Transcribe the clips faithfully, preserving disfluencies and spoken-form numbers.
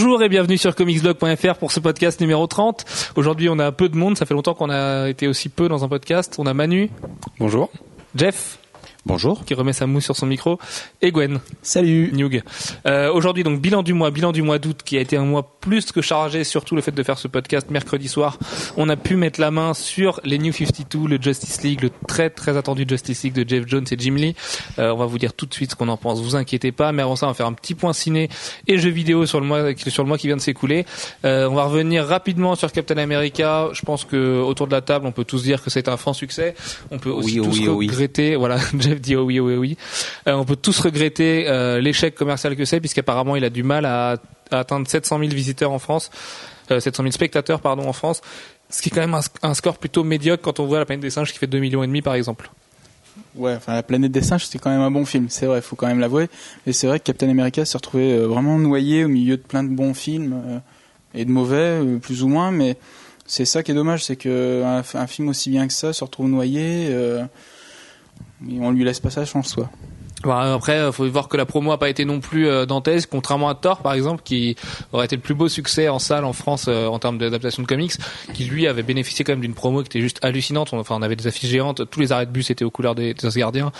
Bonjour et bienvenue sur comics blog point f r pour ce podcast numéro trente. Aujourd'hui, on a peu de monde, ça fait longtemps qu'on a été aussi peu dans un podcast. On a Manu. Bonjour. Jeff. Bonjour. Qui remet sa mousse sur son micro. Et Gwen. Salut. Newg. Euh, aujourd'hui, donc, bilan du mois, bilan du mois d'août, qui a été un mois plus que chargé, surtout le fait de faire ce podcast mercredi soir. On a pu mettre la main sur les New cinquante-deux, le Justice League, le très, très attendu Justice League de Geoff Johns et Jim Lee. Euh, on va vous dire tout de suite ce qu'on en pense. Vous inquiétez pas. Mais avant ça, on va faire un petit point ciné et jeux vidéo sur le mois, sur le mois qui vient de s'écouler. Euh, on va revenir rapidement sur Captain America. Je pense que, autour de la table, on peut tous dire que c'est un franc succès. On peut aussi oui, tous oui, regretter, oui. voilà. dit oh oui, oh oui, oh oui. Euh, on peut tous regretter euh, l'échec commercial que c'est, puisqu'apparemment il a du mal à, à atteindre sept cent mille visiteurs en France, euh, sept cent mille spectateurs pardon en France, ce qui est quand même un, un score plutôt médiocre quand on voit La Planète des Singes qui fait deux millions et demi par exemple. Ouais, enfin La Planète des Singes c'est quand même un bon film, c'est vrai, faut quand même l'avouer. Et c'est vrai que Captain America s'est retrouvé euh, vraiment noyé au milieu de plein de bons films euh, et de mauvais euh, plus ou moins, mais c'est ça qui est dommage, c'est que un, un film aussi bien que ça se retrouve noyé. Euh, On lui laisse pas sa chance, quoi. Bah, après, il faut voir que la promo a pas été non plus euh, dantesque, contrairement à Thor, par exemple, qui aurait été le plus beau succès en salle en France euh, en termes d'adaptation de comics, qui lui avait bénéficié quand même d'une promo qui était juste hallucinante. On, enfin, on avait des affiches géantes, tous les arrêts de bus étaient aux couleurs des, des Asgardiens.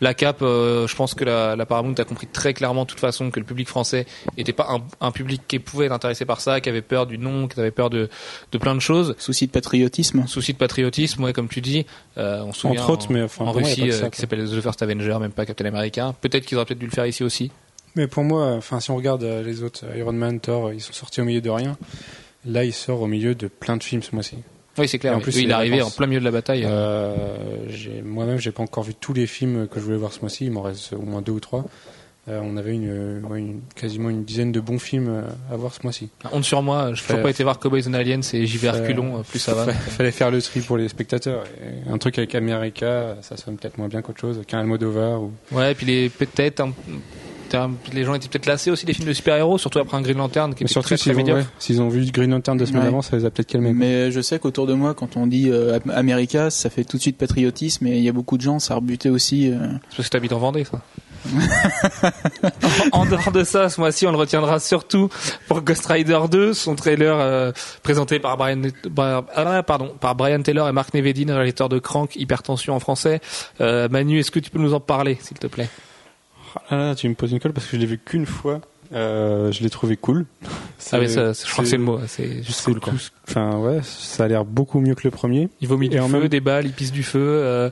La Cap, euh, je pense que la, la Paramount a compris très clairement de toute façon que le public français était pas un, un public qui pouvait être intéressé par ça, qui avait peur du nom, qui avait peur de, de plein de choses. Souci de patriotisme. Souci de patriotisme, ouais, comme tu dis. Euh, on se souvient entre autres, en, mais enfin, en Russie, ça, euh, qui s'appelle The First Avenger, même pas Captain America. Peut-être qu'ils auraient peut-être dû le faire ici aussi. Mais pour moi, enfin, si on regarde les autres, Iron Man, Thor, ils sont sortis au milieu de rien. Là, il sort au milieu de plein de films ce mois-ci. Oui, c'est clair. Et en plus, oui, il est arrivé en plein milieu de la bataille. Euh, j'ai, moi-même, j'ai pas encore vu tous les films que je voulais voir ce mois-ci. Il m'en reste au moins deux ou trois. Euh, on avait une, ouais, une, quasiment une dizaine de bons films à voir ce mois-ci. Honte sur moi, je n'ai toujours pas été voir Cowboys and Aliens et j'y vais à reculons, plus ça va. Il fallait faire le tri pour les spectateurs. Et un truc avec America, ça sonne peut-être moins bien qu'autre chose, qu'un Almodovar. Ou... Ouais, et puis les, peut-être, un, les gens étaient peut-être lassés aussi des films de super-héros, surtout après un Green Lantern qui était surtout très, très, très médiocre. Ouais, s'ils ont vu Green Lantern deux semaines ouais. avant, ça les a peut-être calmés. Mais je sais qu'autour de moi, quand on dit euh, America, ça fait tout de suite patriotisme et il y a beaucoup de gens, ça a rebuté aussi. Euh... C'est parce que tu habites en Vendée, ça. en, en dehors de ça, ce mois-ci on le retiendra surtout pour Ghost Rider deux, son trailer euh, présenté par Brian, par, ah, pardon, par Brian Taylor et Mark Neveldine, réalisateur de Crank, Hypertension en français. euh, Manu, est-ce que tu peux nous en parler s'il te plaît? Ah, tu me poses une colle parce que je l'ai vu qu'une fois. Euh, je l'ai trouvé cool. C'est, ah mais ça, je crois que c'est le mot. C'est juste c'est cool. Quoi. Tout, enfin ouais, ça a l'air beaucoup mieux que le premier. Il vomit du feu, même... des balles, il pisse du feu. Euh...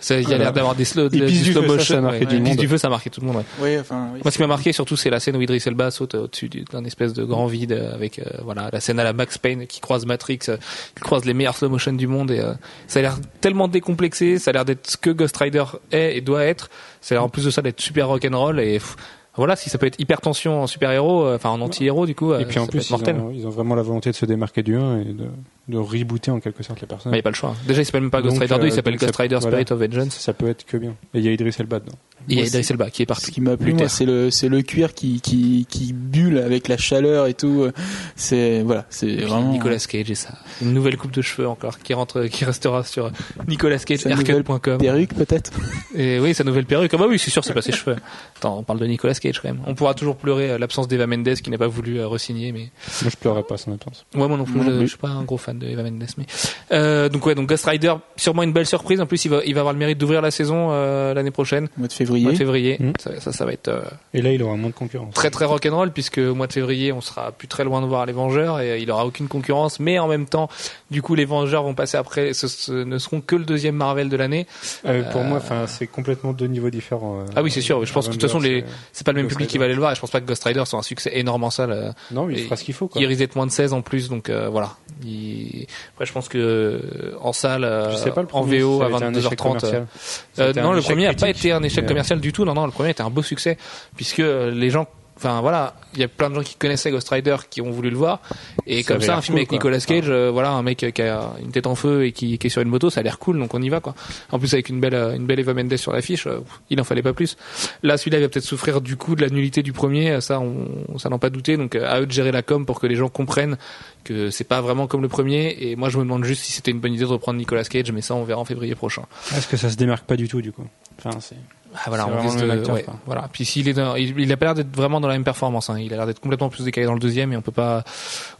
Ça, il y a l'air d'avoir des slow, des slow motion. L'épice du feu, ça a marqué tout le monde. Ouais. Oui, enfin, oui, moi, ce qui m'a marqué surtout, c'est la scène où Idris Elba saute au-dessus d'un espèce de grand vide avec, euh, voilà, la scène à la Max Payne qui croise Matrix, euh, qui croise les meilleurs slow motion du monde. Et euh, ça a l'air tellement décomplexé, ça a l'air d'être ce que Ghost Rider est et doit être. Ça a l'air en plus de ça d'être super rock'n'roll et pff, voilà, si ça peut être hypertension en super-héros, enfin euh, en anti-héros du coup, euh, et puis en plus, ils ont, ils ont vraiment la volonté de se démarquer du un et de, de rebooter en quelque sorte les personnages. Bah, il n'y a pas le choix. Hein. Déjà, il ne s'appelle même pas Ghost donc, Rider deux, il s'appelle Ghost Rider Spirit voilà. of Vengeance. Ça, ça peut être que bien. Et il y a Idris Elba dedans. Il y a Idris Elba qui est parti. Ce qui m'a plu, moi, c'est le, c'est le cuir qui, qui, qui bulle avec la chaleur et tout. C'est, voilà, c'est vraiment. Nicolas Cage et ça. Une nouvelle coupe de cheveux encore qui rentre, qui restera sur nicolas cage hercule point com. Perruque peut-être? Et oui, sa nouvelle perruque. Ah bah oui, c'est sûr, c'est pas ses cheveux. Attends, on parle de Nicolas Cage. Quand même. On pourra toujours pleurer l'absence d'Eva Mendes qui n'a pas voulu euh, re-signer, mais moi je pleurerai pas son absence. Ouais, moi non plus, je, je suis pas un gros fan de Eva Mendes, mais euh, donc ouais, donc Ghost Rider, sûrement une belle surprise. En plus, il va, il va avoir le mérite d'ouvrir la saison euh, l'année prochaine, mois de février. Mois de février, mmh. ça, ça, ça va être. Euh, et là, il aura moins de concurrence. Très très rock'n'roll, puisque au mois de février, on sera plus très loin de voir les Vengeurs et euh, il aura aucune concurrence. Mais en même temps, du coup, les Vengeurs vont passer après, ce, ce ne seront que le deuxième Marvel de l'année. Euh, euh, pour euh, moi, enfin, c'est complètement deux niveaux différents. Euh, ah oui, c'est sûr. Euh, je pense que de toute façon, c'est... les, c'est pas le même Ghost public Rider. Qui va aller le voir et je pense pas que Ghost Rider soit un succès énorme en salle. Non, mais il fera ce qu'il faut, quoi. Il risque d'être moins de seize en plus, donc euh, voilà. Il... Après, je pense que euh, en salle, euh, je sais pas, le premier, en V O à vingt-deux heures trente. Euh, non, le premier n'a pas été un échec commercial du tout. Non, non, le premier était un beau succès puisque les gens. Enfin voilà, il y a plein de gens qui connaissaient Ghost Rider qui ont voulu le voir et ça comme ça un film cool, avec quoi. Nicolas Cage, euh, voilà un mec qui a une tête en feu et qui, qui est sur une moto, ça a l'air cool donc on y va quoi. En plus avec une belle une belle Eva Mendes sur l'affiche, euh, il en fallait pas plus. Là celui-là il va peut-être souffrir du coup de la nullité du premier, ça on ça n'en pas douter donc à eux de gérer la com pour que les gens comprennent que c'est pas vraiment comme le premier et moi je me demande juste si c'était une bonne idée de reprendre Nicolas Cage mais ça on verra en février prochain. Est-ce que ça se démarque pas du tout du coup? Enfin c'est Ah, voilà, on risque de, ouais, voilà. Puis s'il est dans, il, il a pas l'air d'être vraiment dans la même performance, hein. Il a l'air d'être complètement plus décalé dans le deuxième et on peut pas,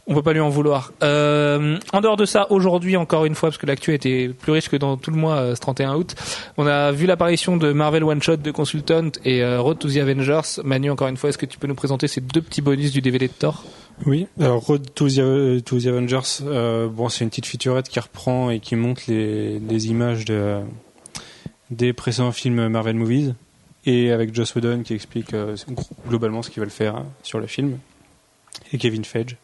on peut pas lui en vouloir. Euh, en dehors de ça, aujourd'hui, encore une fois, parce que l'actu était plus riche que dans tout le mois, euh, ce trente et un août, on a vu l'apparition de Marvel One Shot, de Consultant et euh, Road to the Avengers. Manu, encore une fois, est-ce que tu peux nous présenter ces deux petits bonus du D V D de Thor? Oui. Alors, Road to the, to the Avengers, euh, bon, c'est une petite featurette qui reprend et qui montre les, les images de, des précédents films Marvel Movies, et avec Joss Whedon qui explique euh, globalement ce qu'ils veulent faire hein, sur le film, et Kevin Feige.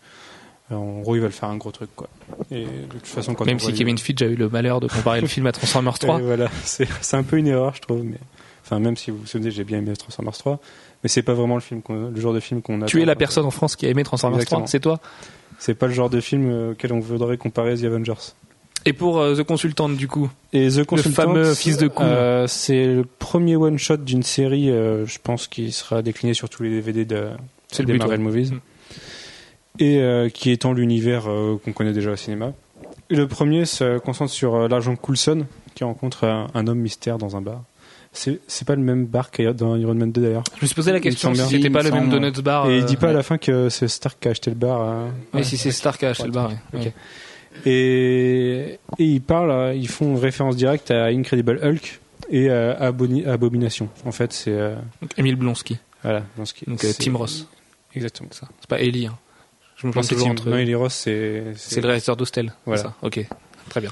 Alors, en gros, ils veulent faire un gros truc, quoi. Et de toute façon, quand même si Kevin les... Feige a eu le malheur de comparer le film à Transformers trois, et voilà, c'est, c'est un peu une erreur, je trouve. Mais enfin, même si vous vous souvenez, j'ai bien aimé Transformers trois, mais c'est pas vraiment le film, le genre de film qu'on a. Tu es la personne en France qui a aimé Transformers Exactement. trois, c'est toi. C'est pas le genre de film auquel on voudrait comparer The Avengers. Et pour euh, The Consultant, du coup, et The Consultant, le fameux fils de con, euh, c'est le premier one shot d'une série, euh, je pense, qui sera décliné sur tous les D V D de c'est des le but, Marvel ouais. Movies, et euh, qui étend l'univers euh, qu'on connaît déjà au cinéma. Et le premier se concentre sur euh, l'agent Coulson qui rencontre un, un homme mystère dans un bar. C'est, c'est pas le même bar qu'à dans Iron Man deux d'ailleurs. Je me suis posé la question si c'était pas le même Donuts Bar. Et euh... il dit pas à la fin que c'est Stark qui a acheté le bar. Euh... Oui, ouais, si c'est Stark qui a acheté le bar. Ouais. Ok. Et, et ils parlent, ils font référence directe à Incredible Hulk et à Aboni- Abomination. En fait, c'est euh... Emil Blonsky. Voilà, Blonsky. Donc c'est... Tim Ross. Exactement ça. C'est pas Ellie. Hein. Je me pensais entre. Non, Ellie Ross, c'est c'est, c'est le réalisateur d'Hostel. Voilà. C'est ça. Ok. Très bien.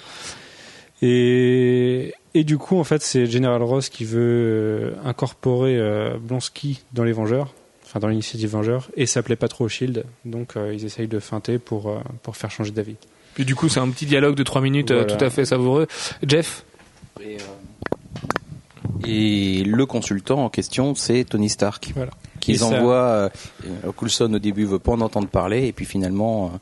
Et et du coup, en fait, c'est General Ross qui veut incorporer euh, Blonsky dans les Vengeurs, enfin dans l'initiative Vengeurs, et ça plaît pas trop au Shield, donc euh, ils essayent de feinter pour euh, pour faire changer d'avis. Et du coup, c'est un petit dialogue de trois minutes voilà. euh, tout à fait savoureux. Jeff et, euh... et le consultant en question, c'est Tony Stark. Voilà. Qu'ils et envoient. Ça... Euh, Coulson, au début, veut pas en entendre parler. Et puis finalement, euh,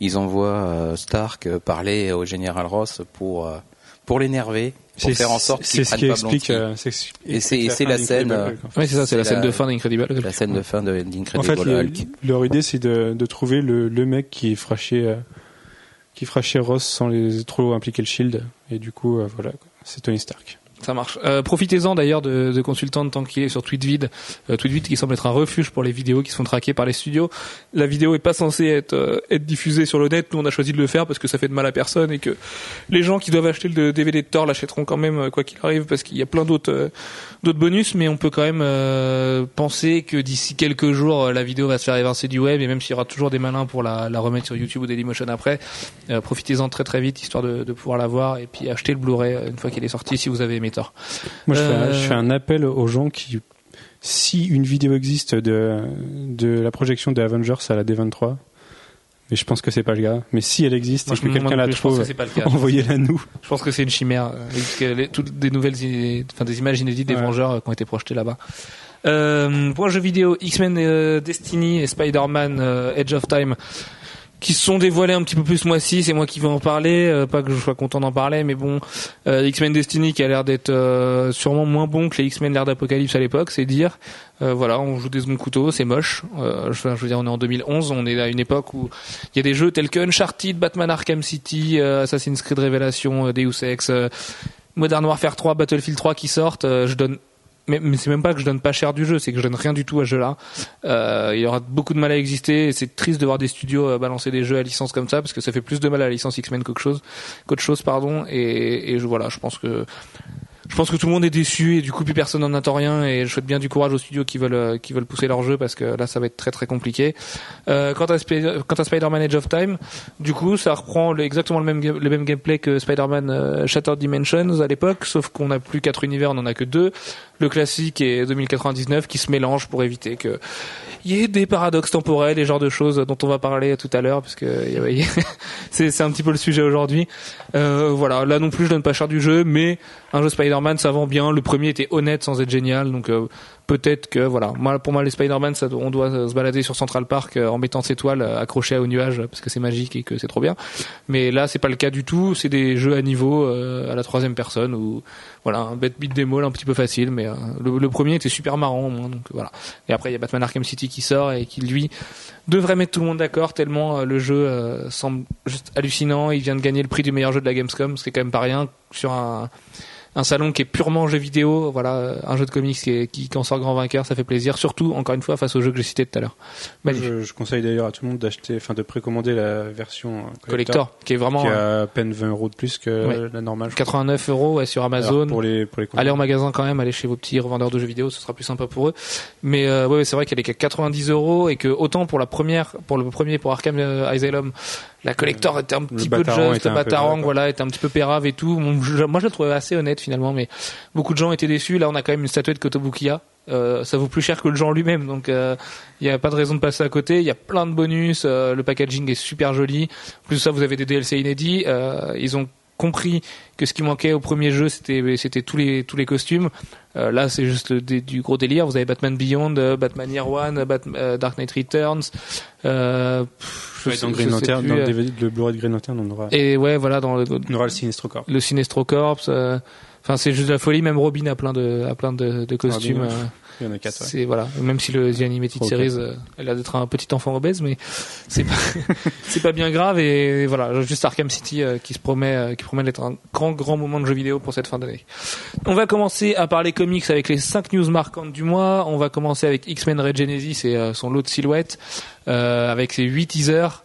ils envoient euh, Stark euh, parler au général Ross pour, euh, pour l'énerver, pour c'est, faire en sorte c'est, qu'il prenne pas Blonsky. Euh, c'est ce qui explique. Et c'est, et c'est la scène. Euh, Hulk, en fait. Oui, c'est ça, c'est, c'est la, la scène de fin d'Incredible Hulk. La scène de fin de, d'Incredible en fait, Hulk. Le, leur idée, c'est de, de trouver le, le mec qui est fraché. Euh, qui fera chez Ross sans les trop impliquer le Shield. Et du coup, euh, voilà, c'est Tony Stark. Ça marche. Euh, profitez-en d'ailleurs de, de Consultant tant qu'il est sur Tweetvid. Euh, Tweetvid qui semble être un refuge pour les vidéos qui sont traquées par les studios. La vidéo est pas censée être, euh, être diffusée sur le net. Nous, on a choisi de le faire parce que ça fait de mal à personne et que les gens qui doivent acheter le D V D de Thor l'achèteront quand même quoi qu'il arrive parce qu'il y a plein d'autres, euh, d'autres bonus. Mais on peut quand même euh, penser que d'ici quelques jours, la vidéo va se faire évincer du web et même s'il y aura toujours des malins pour la, la remettre sur YouTube ou Dailymotion après, euh, profitez-en très très vite histoire de, de pouvoir la voir et puis acheter le Blu-ray une fois qu'elle est sortie si vous avez aimé. Moi, je fais, euh... je fais un appel aux gens qui, si une vidéo existe de, de la projection de Avengers à la D vingt-trois, mais je pense que c'est pas le cas, mais si elle existe moi, et que quelqu'un la trouve, envoyez-la nous. Je pense que c'est une chimère, parce que les, toutes des nouvelles, enfin des images inédites des ouais. Vengeurs euh, qui ont été projetées là-bas. Euh, pour un jeu vidéo, X-Men euh, Destiny et Spider-Man euh, Edge of Time. Qui se sont dévoilés un petit peu plus ce mois-ci, c'est moi qui vais en parler, euh, pas que je sois content d'en parler, mais bon, euh, X-Men Destiny qui a l'air d'être euh, sûrement moins bon que les X-Men l'ère d'Apocalypse à l'époque, c'est dire, euh, voilà, on joue des seconds couteaux, c'est moche, euh, je, je veux dire, on est en deux mille onze, on est à une époque où il y a des jeux tels que Uncharted, Batman Arkham City, euh, Assassin's Creed Révélation, euh, Deus Ex, euh, Modern Warfare trois, Battlefield trois qui sortent, euh, je donne... Mais, mais c'est même pas que je donne pas cher du jeu, c'est que je donne rien du tout à ce jeu-là. Euh, il y aura beaucoup de mal à exister et c'est triste de voir des studios balancer des jeux à licence comme ça parce que ça fait plus de mal à la licence X-Men qu'autre chose, qu'autre chose, pardon. Et, et je, voilà, je pense que, je pense que tout le monde est déçu et du coup plus personne n'en attend rien et je souhaite bien du courage aux studios qui veulent, qui veulent pousser leur jeu parce que là ça va être très très compliqué. Euh, quant à, Sp- quant à Spider-Man Age of Time, du coup ça reprend le, exactement le même, ga- le même gameplay que Spider-Man euh, Shattered Dimensions à l'époque, sauf qu'on n'a plus quatre univers, on n'en a que deux. Le classique et deux mille quatre-vingt-dix-neuf qui se mélangent pour éviter que il y ait des paradoxes temporels et genre de choses dont on va parler tout à l'heure parce que c'est, c'est un petit peu le sujet aujourd'hui. Euh, voilà, là non plus je donne pas cher du jeu, mais un jeu Spider-Man ça vend bien. Le premier était honnête sans être génial, donc euh, peut-être que voilà. Moi pour moi les Spider-Man ça, on doit se balader sur Central Park en mettant ses toiles accrochées aux nuages parce que c'est magique et que c'est trop bien. Mais là c'est pas le cas du tout. C'est des jeux à niveau euh, à la troisième personne ou voilà un bête beat démo là un petit peu facile, mais Le, le premier était super marrant au moins, donc voilà. Et après il y a Batman Arkham City qui sort et qui lui devrait mettre tout le monde d'accord tellement euh, le jeu euh, semble juste hallucinant. Il vient de gagner le prix du meilleur jeu de la Gamescom, ce qui est quand même pas rien sur un un salon qui est purement jeu vidéo, voilà, un jeu de comics qui, est, qui, qui en sort grand vainqueur, ça fait plaisir, surtout encore une fois face aux jeux que j'ai cités tout à l'heure. Je, je conseille d'ailleurs à tout le monde d'acheter, enfin de précommander la version collector, collector qui est vraiment qui a à peine vingt euros de plus que ouais. la normale. quatre-vingt-neuf euros ouais, sur Amazon. Pour les, pour les allez en magasin quand même, allez chez vos petits revendeurs de jeux vidéo, ce sera plus sympa pour eux. Mais euh, ouais, c'est vrai qu'elle est qu'à quatre-vingt-dix euros et que autant pour la première, pour le premier, pour Arkham Asylum, la collector était un petit le peu juste, le Batarang, voilà, était un petit peu pérave et tout. Moi, je la trouvais assez honnête finalement, mais beaucoup de gens étaient déçus. Là, on a quand même une statuette Kotobukiya. Euh, ça vaut plus cher que le genre lui-même, donc il euh, n'y a pas de raison de passer à côté. Il y a plein de bonus, euh, le packaging est super joli. En plus de ça, vous avez des D L C inédits. Euh, ils ont compris que ce qui manquait au premier jeu, c'était, c'était tous les, tous les costumes. Euh, là, c'est juste le, des, du gros délire. Vous avez Batman Beyond, euh, Batman Year One, Bat, euh, Dark Knight Returns. Euh, pff, ouais, dans, sais, Green Lantern, plus, dans le D V D, le Blu-ray de Green Lantern, on aura. Et ouais, voilà, dans le, on aura le Sinestro Corps. Le Sinestro Corps. Euh, enfin, c'est juste de la folie. Même Robin a plein de, a plein de, de costumes. Robin, euh, il y en a quatre. C'est ouais. voilà. Même si le The Animated okay. Series, euh, elle a d'être un petit enfant obèse, mais c'est pas, c'est pas bien grave. Et voilà, juste Arkham City euh, qui se promet, euh, qui promet d'être un grand, grand moment de jeu vidéo pour cette fin d'année. On va commencer à parler comics avec les cinq news marquantes du mois. On va commencer avec X-Men Red Genesis et euh, son lot de silhouettes, euh, avec ses huit teasers.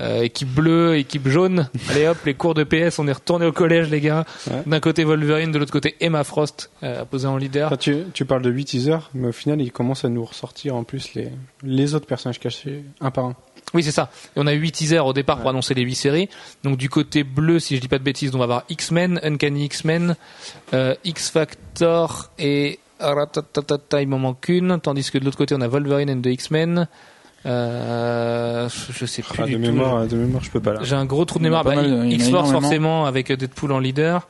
Euh, équipe bleue, équipe jaune. Allez hop, les cours de P S, on est retourné au collège les gars. Ouais. D'un côté Wolverine, de l'autre côté Emma Frost, euh, posée en leader. Enfin, tu, tu parles de huit teasers, mais au final ils commencent à nous ressortir en plus les, les autres personnages cachés un par un. Oui c'est ça, et on a huit teasers au départ ouais. pour annoncer les huit séries. Donc du côté bleu, si je dis pas de bêtises, on va avoir X-Men, Uncanny X-Men, euh, X-Factor et il m'en manque une. Tandis que de l'autre côté on a Wolverine and the X-Men. Euh, je sais plus ah, du de tout. Mémoire, de mémoire, je peux pas là. J'ai un gros trou de mémoire. Bah, mal, X-Force forcément avec Deadpool en leader.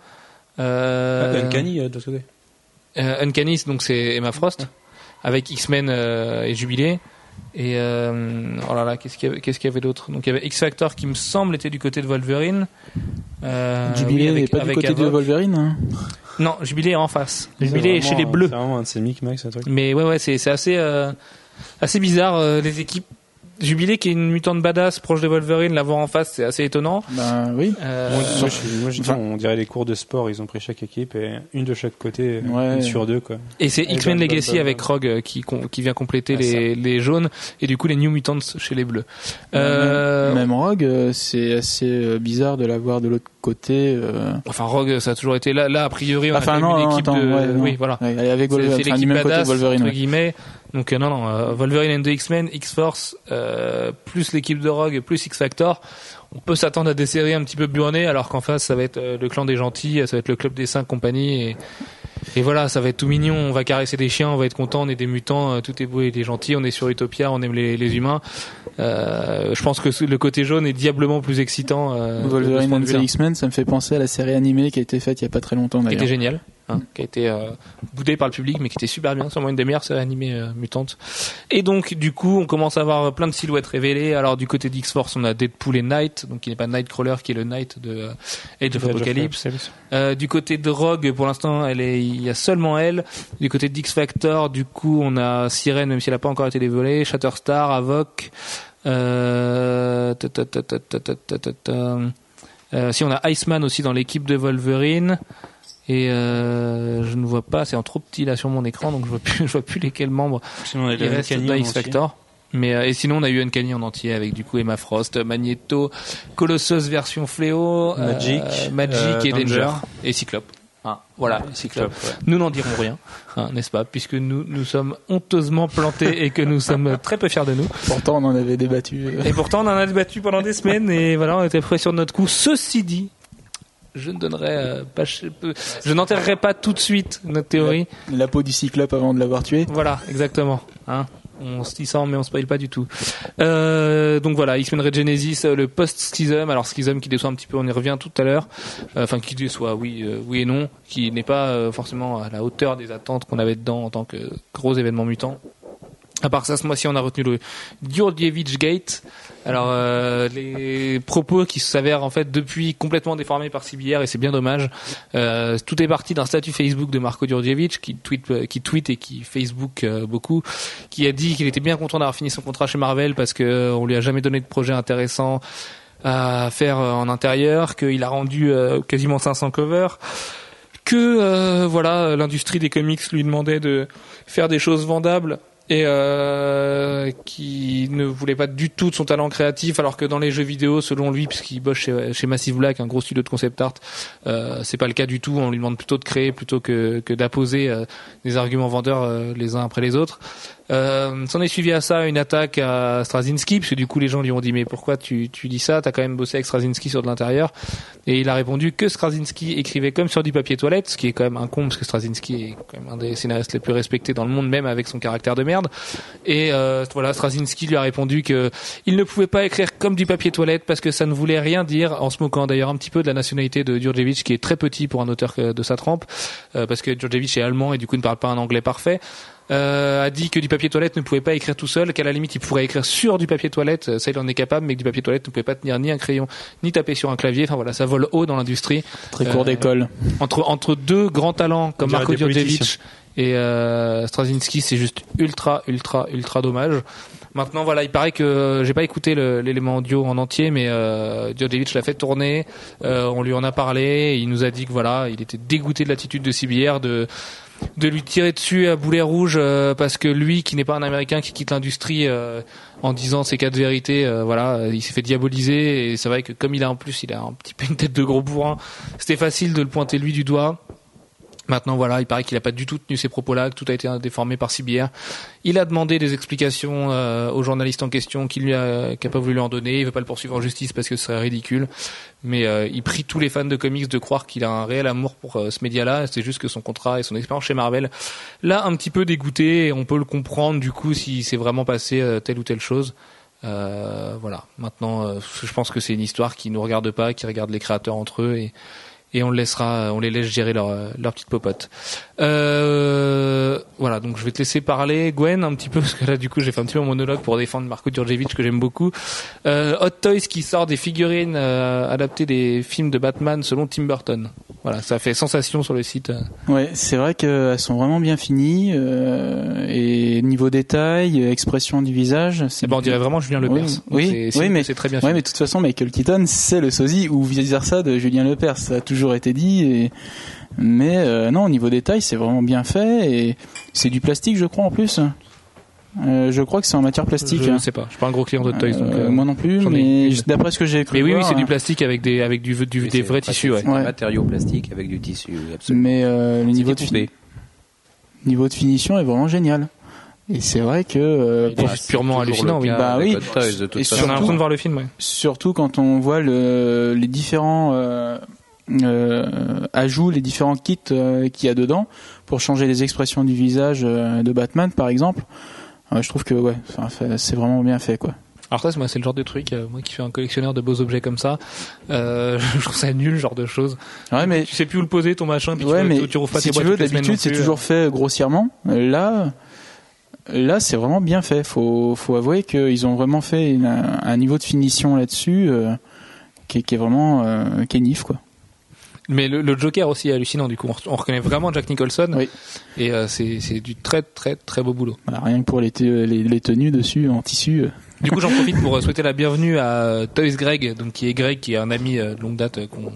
Euh, ah, Uncanny de l'autre côté. Euh, Uncanny, donc c'est Emma Frost ouais. avec X-Men euh, et Jubilé. Et euh, oh là là, qu'est-ce qu'il y avait, qu'est-ce qu'il y avait d'autre? Donc il y avait X-Factor qui me semble était du côté de Wolverine. Euh, Jubilé n'est oui, pas avec du côté Avoc. De Wolverine. Hein. Non, Jubilé est en face. Jubilé est chez les Bleus. C'est vraiment un de ces micmacs, un truc. Mais ouais ouais, c'est c'est assez. Euh, Assez bizarre, euh, les équipes. Jubilé, qui est une mutante badass proche de Wolverine, la voir en face, c'est assez étonnant. Ben oui. Euh, moi, je, moi, je, moi, je dis, on dirait les cours de sport, ils ont pris chaque équipe et une de chaque côté, ouais. une sur deux, quoi. Et c'est et X-Men Legacy avec Rogue qui, qui vient compléter ah, les, les jaunes et du coup les New Mutants chez les bleus. Euh, même, même Rogue, c'est assez bizarre de la voir de l'autre côté. Euh... Enfin, Rogue, ça a toujours été là. Là, a priori, on enfin, a non, une équipe attends, de. Ouais, oui, voilà. Ouais, avec c'est, c'est l'équipe badass, Wolverine, entre guillemets. Donc euh, non, non, euh, Wolverine and the X-Men, X-Force, euh, plus l'équipe de Rogue, plus X-Factor, on peut s'attendre à des séries un petit peu burnées, alors qu'en face, ça va être euh, le clan des gentils, ça va être le club des cinq compagnies, et, et voilà, ça va être tout mignon, on va caresser des chiens, on va être content, on est des mutants, euh, tout est beau et des gentils, on est sur Utopia, on aime les, les humains. Euh, je pense que le côté jaune est diablement plus excitant. Euh, Wolverine and the X-Men, ça me fait penser à la série animée qui a été faite il y a pas très longtemps d'ailleurs. Qui était géniale. Hein, qui a été euh, boudé par le public mais qui était super bien, c'est vraiment une des meilleures séries animées euh, mutantes. Et donc du coup on commence à avoir plein de silhouettes révélées. Alors du côté d'X-Force on a Deadpool et Night, donc qui n'est pas Nightcrawler qui est le Night de euh, Age of Apocalypse. Euh, du côté de Rogue pour l'instant elle est, il y a seulement elle. Du côté d'X-Factor du coup on a Sirène même si elle n'a pas encore été dévoilée, Shatterstar, Havok, euh... euh, si on a Iceman aussi dans l'équipe de Wolverine. Et euh, je ne vois pas, c'est en trop petit là sur mon écran, donc je vois plus, je vois plus lesquels membres. Sinon on a de X-Factor. Mais euh, et sinon on a eu Uncanny en entier avec du coup Emma Frost, Magneto, Colossus version Fléau, Magic, euh, Magic euh, et Danger, Danger et Cyclope. Ah, voilà, ouais, Cyclope. Cyclope ouais. Nous n'en dirons rien, hein, n'est-ce pas, puisque nous nous sommes honteusement plantés et que nous sommes très peu fiers de nous. Pourtant on en avait débattu. Euh. Et pourtant on en a débattu pendant des semaines et voilà on était prêts sur notre coup. Ceci dit. Je ne donnerai euh, pas, je n'enterrerai pas tout de suite notre théorie. La, la peau du cyclope avant de l'avoir tué. Voilà, exactement. Hein, on se dit ça, mais on se spoil pas du tout. Euh, donc voilà, X-Men Red Genesis, le post-Schism. Alors Schism qui déçoit un petit peu, on y revient tout à l'heure. Enfin euh, qui déçoit, oui, euh, oui et non, qui n'est pas euh, forcément à la hauteur des attentes qu'on avait dedans en tant que gros événement mutant. À part ça, ce mois-ci, on a retenu le Gurdievich Gate. Alors, euh, les propos qui s'avèrent, en fait, depuis complètement déformés par C B R, et c'est bien dommage. Euh, tout est parti d'un statut Facebook de Marco Gurdievich, qui tweet, qui tweet et qui Facebook euh, beaucoup, qui a dit qu'il était bien content d'avoir fini son contrat chez Marvel parce que on lui a jamais donné de projet intéressant à faire en intérieur, qu'il a rendu euh, quasiment cinq cents covers. que euh, voilà, l'industrie des comics lui demandait de faire des choses vendables et euh, qui ne voulait pas du tout de son talent créatif, alors que dans les jeux vidéo, selon lui, puisqu'il bosse chez, chez Massive Black, un gros studio de concept art, euh, c'est pas le cas du tout. On lui demande plutôt de créer plutôt que, que d'apposer euh, des arguments vendeurs euh, les uns après les autres. Euh, s'en est suivi à ça une attaque à Straczynski, parce que du coup les gens lui ont dit mais pourquoi tu, tu dis ça, t'as quand même bossé avec Straczynski sur de l'intérieur, et il a répondu que Straczynski écrivait comme sur du papier toilette, ce qui est quand même un con parce que Straczynski est quand même un des scénaristes les plus respectés dans le monde, même avec son caractère de merde, et euh, voilà, Straczynski lui a répondu que il ne pouvait pas écrire comme du papier toilette parce que ça ne voulait rien dire, en se moquant d'ailleurs un petit peu de la nationalité de Djurjevic qui est très petit pour un auteur de sa trempe, euh, parce que Djurjevic est allemand et du coup ne parle pas un anglais parfait. Euh, a dit que du papier toilette ne pouvait pas écrire tout seul, qu'à la limite il pourrait écrire sur du papier toilette, ça il en est capable, mais que du papier toilette ne pouvait pas tenir ni un crayon ni taper sur un clavier. Enfin voilà, ça vole haut dans l'industrie. Très euh, court d'école. Entre entre deux grands talents comme Marko Djurjevic et euh, Straczynski, c'est juste ultra ultra ultra dommage. Maintenant voilà, il paraît que j'ai pas écouté le, l'élément audio en entier, mais euh, Djurjevic l'a fait tourner. Euh, on lui en a parlé. Il nous a dit que voilà, il était dégoûté de l'attitude de C B R, de de lui tirer dessus à boulet rouge euh, parce que lui qui n'est pas un Américain qui quitte l'industrie euh, en disant ces quatre vérités, euh, voilà, il s'est fait diaboliser, et c'est vrai que comme il a en plus il a un petit peu une tête de gros bourrin, c'était facile de le pointer lui du doigt. Maintenant voilà, il paraît qu'il a pas du tout tenu ces propos là, que tout a été déformé par C B R. Il a demandé des explications euh, au journaliste en question qui lui a, qui a pas voulu lui en donner, il veut pas le poursuivre en justice parce que ce serait ridicule, mais euh, il prie tous les fans de comics de croire qu'il a un réel amour pour euh, ce média là, c'est juste que son contrat et son expérience chez Marvel l'a un petit peu dégoûté, et on peut le comprendre du coup si s'est vraiment passé euh, telle ou telle chose. Euh, voilà, maintenant euh, je pense que c'est une histoire qui nous regarde pas, qui regarde les créateurs entre eux, et et on le laissera, on les laisse gérer leur leur petite popote. Euh, voilà, donc je vais te laisser parler, Gwen, un petit peu, parce que là du coup j'ai fait un petit peu mon monologue pour défendre Marko Djurjevic que j'aime beaucoup. Euh, Hot Toys qui sort des figurines euh, adaptées des films de Batman selon Tim Burton. Voilà, ça fait sensation sur le site. Ouais, c'est vrai qu'elles sont vraiment bien finies, euh, et niveau détail, expression du visage, c'est. Eh ben, on dirait vraiment Julien Lepers. Oui, c'est, oui, c'est, mais c'est très bien. Oui, mais de toute façon, Michael Keaton, c'est le sosie ou vice versa de Julien Lepers. Ça a toujours été dit, et mais euh, non, au niveau détail, c'est vraiment bien fait, et c'est du plastique, je crois en plus. Euh, je crois que c'est en matière plastique. Je ne sais pas. Je suis pas un gros client de Toys. Donc, euh, moi non plus. Mais d'après ce que j'ai cru. Mais oui, voir, oui, c'est hein. du plastique avec des avec du, du des vrais tissus. Ouais. Ouais. Matériaux plastiques avec du tissu. Absolument. Mais euh, le niveau de fi- niveau de finition est vraiment génial. Et c'est vrai que euh, bah, c'est purement hallucinant. Oui. Bah oui. Toys, de toute et surtout, on a l'impression de voir le film. Ouais. Surtout quand on voit le, les différents euh, euh, ajouts, les différents kits euh, qu'il y a dedans pour changer les expressions du visage euh, de Batman, par exemple. Ouais, je trouve que ouais, c'est vraiment bien fait quoi. Alors ça, c'est le genre de truc, euh, moi qui suis un collectionneur de beaux objets comme ça, euh, je trouve ça nul, genre de choses. Ouais, mais tu sais plus où le poser ton machin, puis ouais, tu, mais tu rouvres pas si tes boîtes. Si tu veux, d'habitude c'est toujours fait grossièrement. Là, là c'est vraiment bien fait. Faut, faut avouer qu'ils ont vraiment fait une, un niveau de finition là-dessus euh, qui, qui est vraiment euh, qui est nif quoi. Mais le, le Joker aussi est hallucinant, du coup on reconnaît vraiment Jack Nicholson. Oui. Et euh, c'est, c'est du très très très beau boulot. Voilà, rien que pour les, te, les, les tenues dessus en tissu. Du coup j'en profite pour souhaiter la bienvenue à Toys Greg, donc qui est Greg, qui est un ami de longue date qu'on,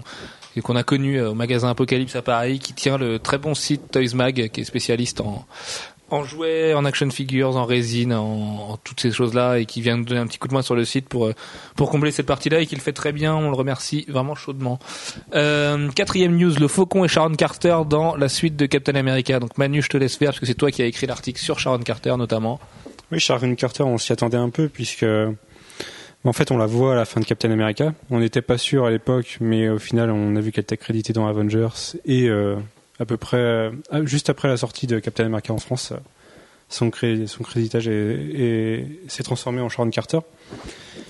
qu'on a connu au magasin Apocalypse à Paris, qui tient le très bon site Toys Mag, qui est spécialiste en en jouets, en action figures, en résine, en, en toutes ces choses-là, et qui vient nous donner un petit coup de main sur le site pour pour combler cette partie-là, et qui le fait très bien, on le remercie vraiment chaudement. Euh, quatrième news, le Faucon et Sharon Carter dans la suite de Captain America. Donc Manu, je te laisse faire, parce que c'est toi qui as écrit l'article sur Sharon Carter notamment. Oui, Sharon Carter, on s'y attendait un peu, puisque en fait on la voit à la fin de Captain America. On n'était pas sûr à l'époque, mais au final on a vu qu'elle était créditée dans Avengers, et... Euh à peu près euh, juste après la sortie de Captain America en France, euh, son, cré- son créditage est, est, s'est transformé en Sharon Carter.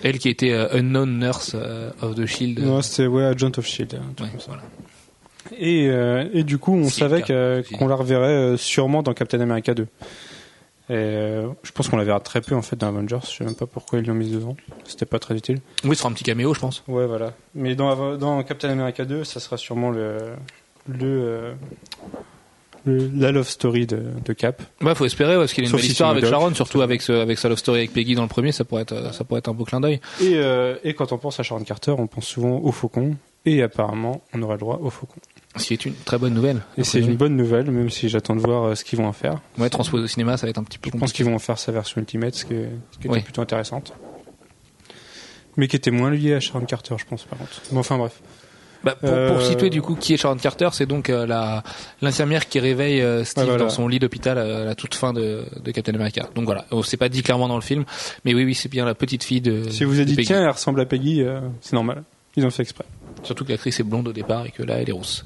Elle qui était euh, Unknown Nurse euh, of the Shield. Non, c'était ouais, Agent of Shield. Ouais, voilà. Et, euh, et du coup, on c'est savait que, qu'on la reverrait sûrement dans Captain America deux. Et euh, je pense qu'on la verra très peu en fait dans Avengers. Je sais même pas pourquoi ils l'ont mise devant. C'était pas très utile. Oui, ce sera un petit caméo, je pense. Ouais, voilà. Mais dans, dans Captain America deux, ça sera sûrement le... Le, euh, le la love story de, de Cap. Bah faut espérer parce qu'il y a une Sauf belle si histoire avec Sharon, surtout avec ce, avec sa love story avec Peggy dans le premier, ça pourrait être ça pourrait être un beau clin d'œil. Et euh, et quand on pense à Sharon Carter, on pense souvent au Faucon, et apparemment on aura le droit au Faucon. Ce qui est une très bonne nouvelle. Et c'est une bonne nouvelle, même si j'attends de voir ce qu'ils vont en faire. Ouais, transposer au cinéma, ça va être un petit peu compliqué. Je pense qu'ils vont en faire sa version Ultimate, ce qui est, ce qui est oui. plutôt intéressante. Mais qui était moins liée à Sharon Carter, je pense, par contre. Bon, enfin, bref. Bah, pour, euh... pour situer, du coup, qui est Sharon Carter, c'est donc euh, la, l'infirmière qui réveille euh, Steve ah, voilà. dans son lit d'hôpital euh, à la toute fin de, de Captain America. Donc voilà, on s'est pas dit clairement dans le film, mais oui, oui, c'est bien la petite fille de. Si vous avez dit, Peggy. Tiens, elle ressemble à Peggy, euh, c'est normal. Ils ont fait exprès. Surtout que l'actrice est blonde au départ et que là, elle est rousse.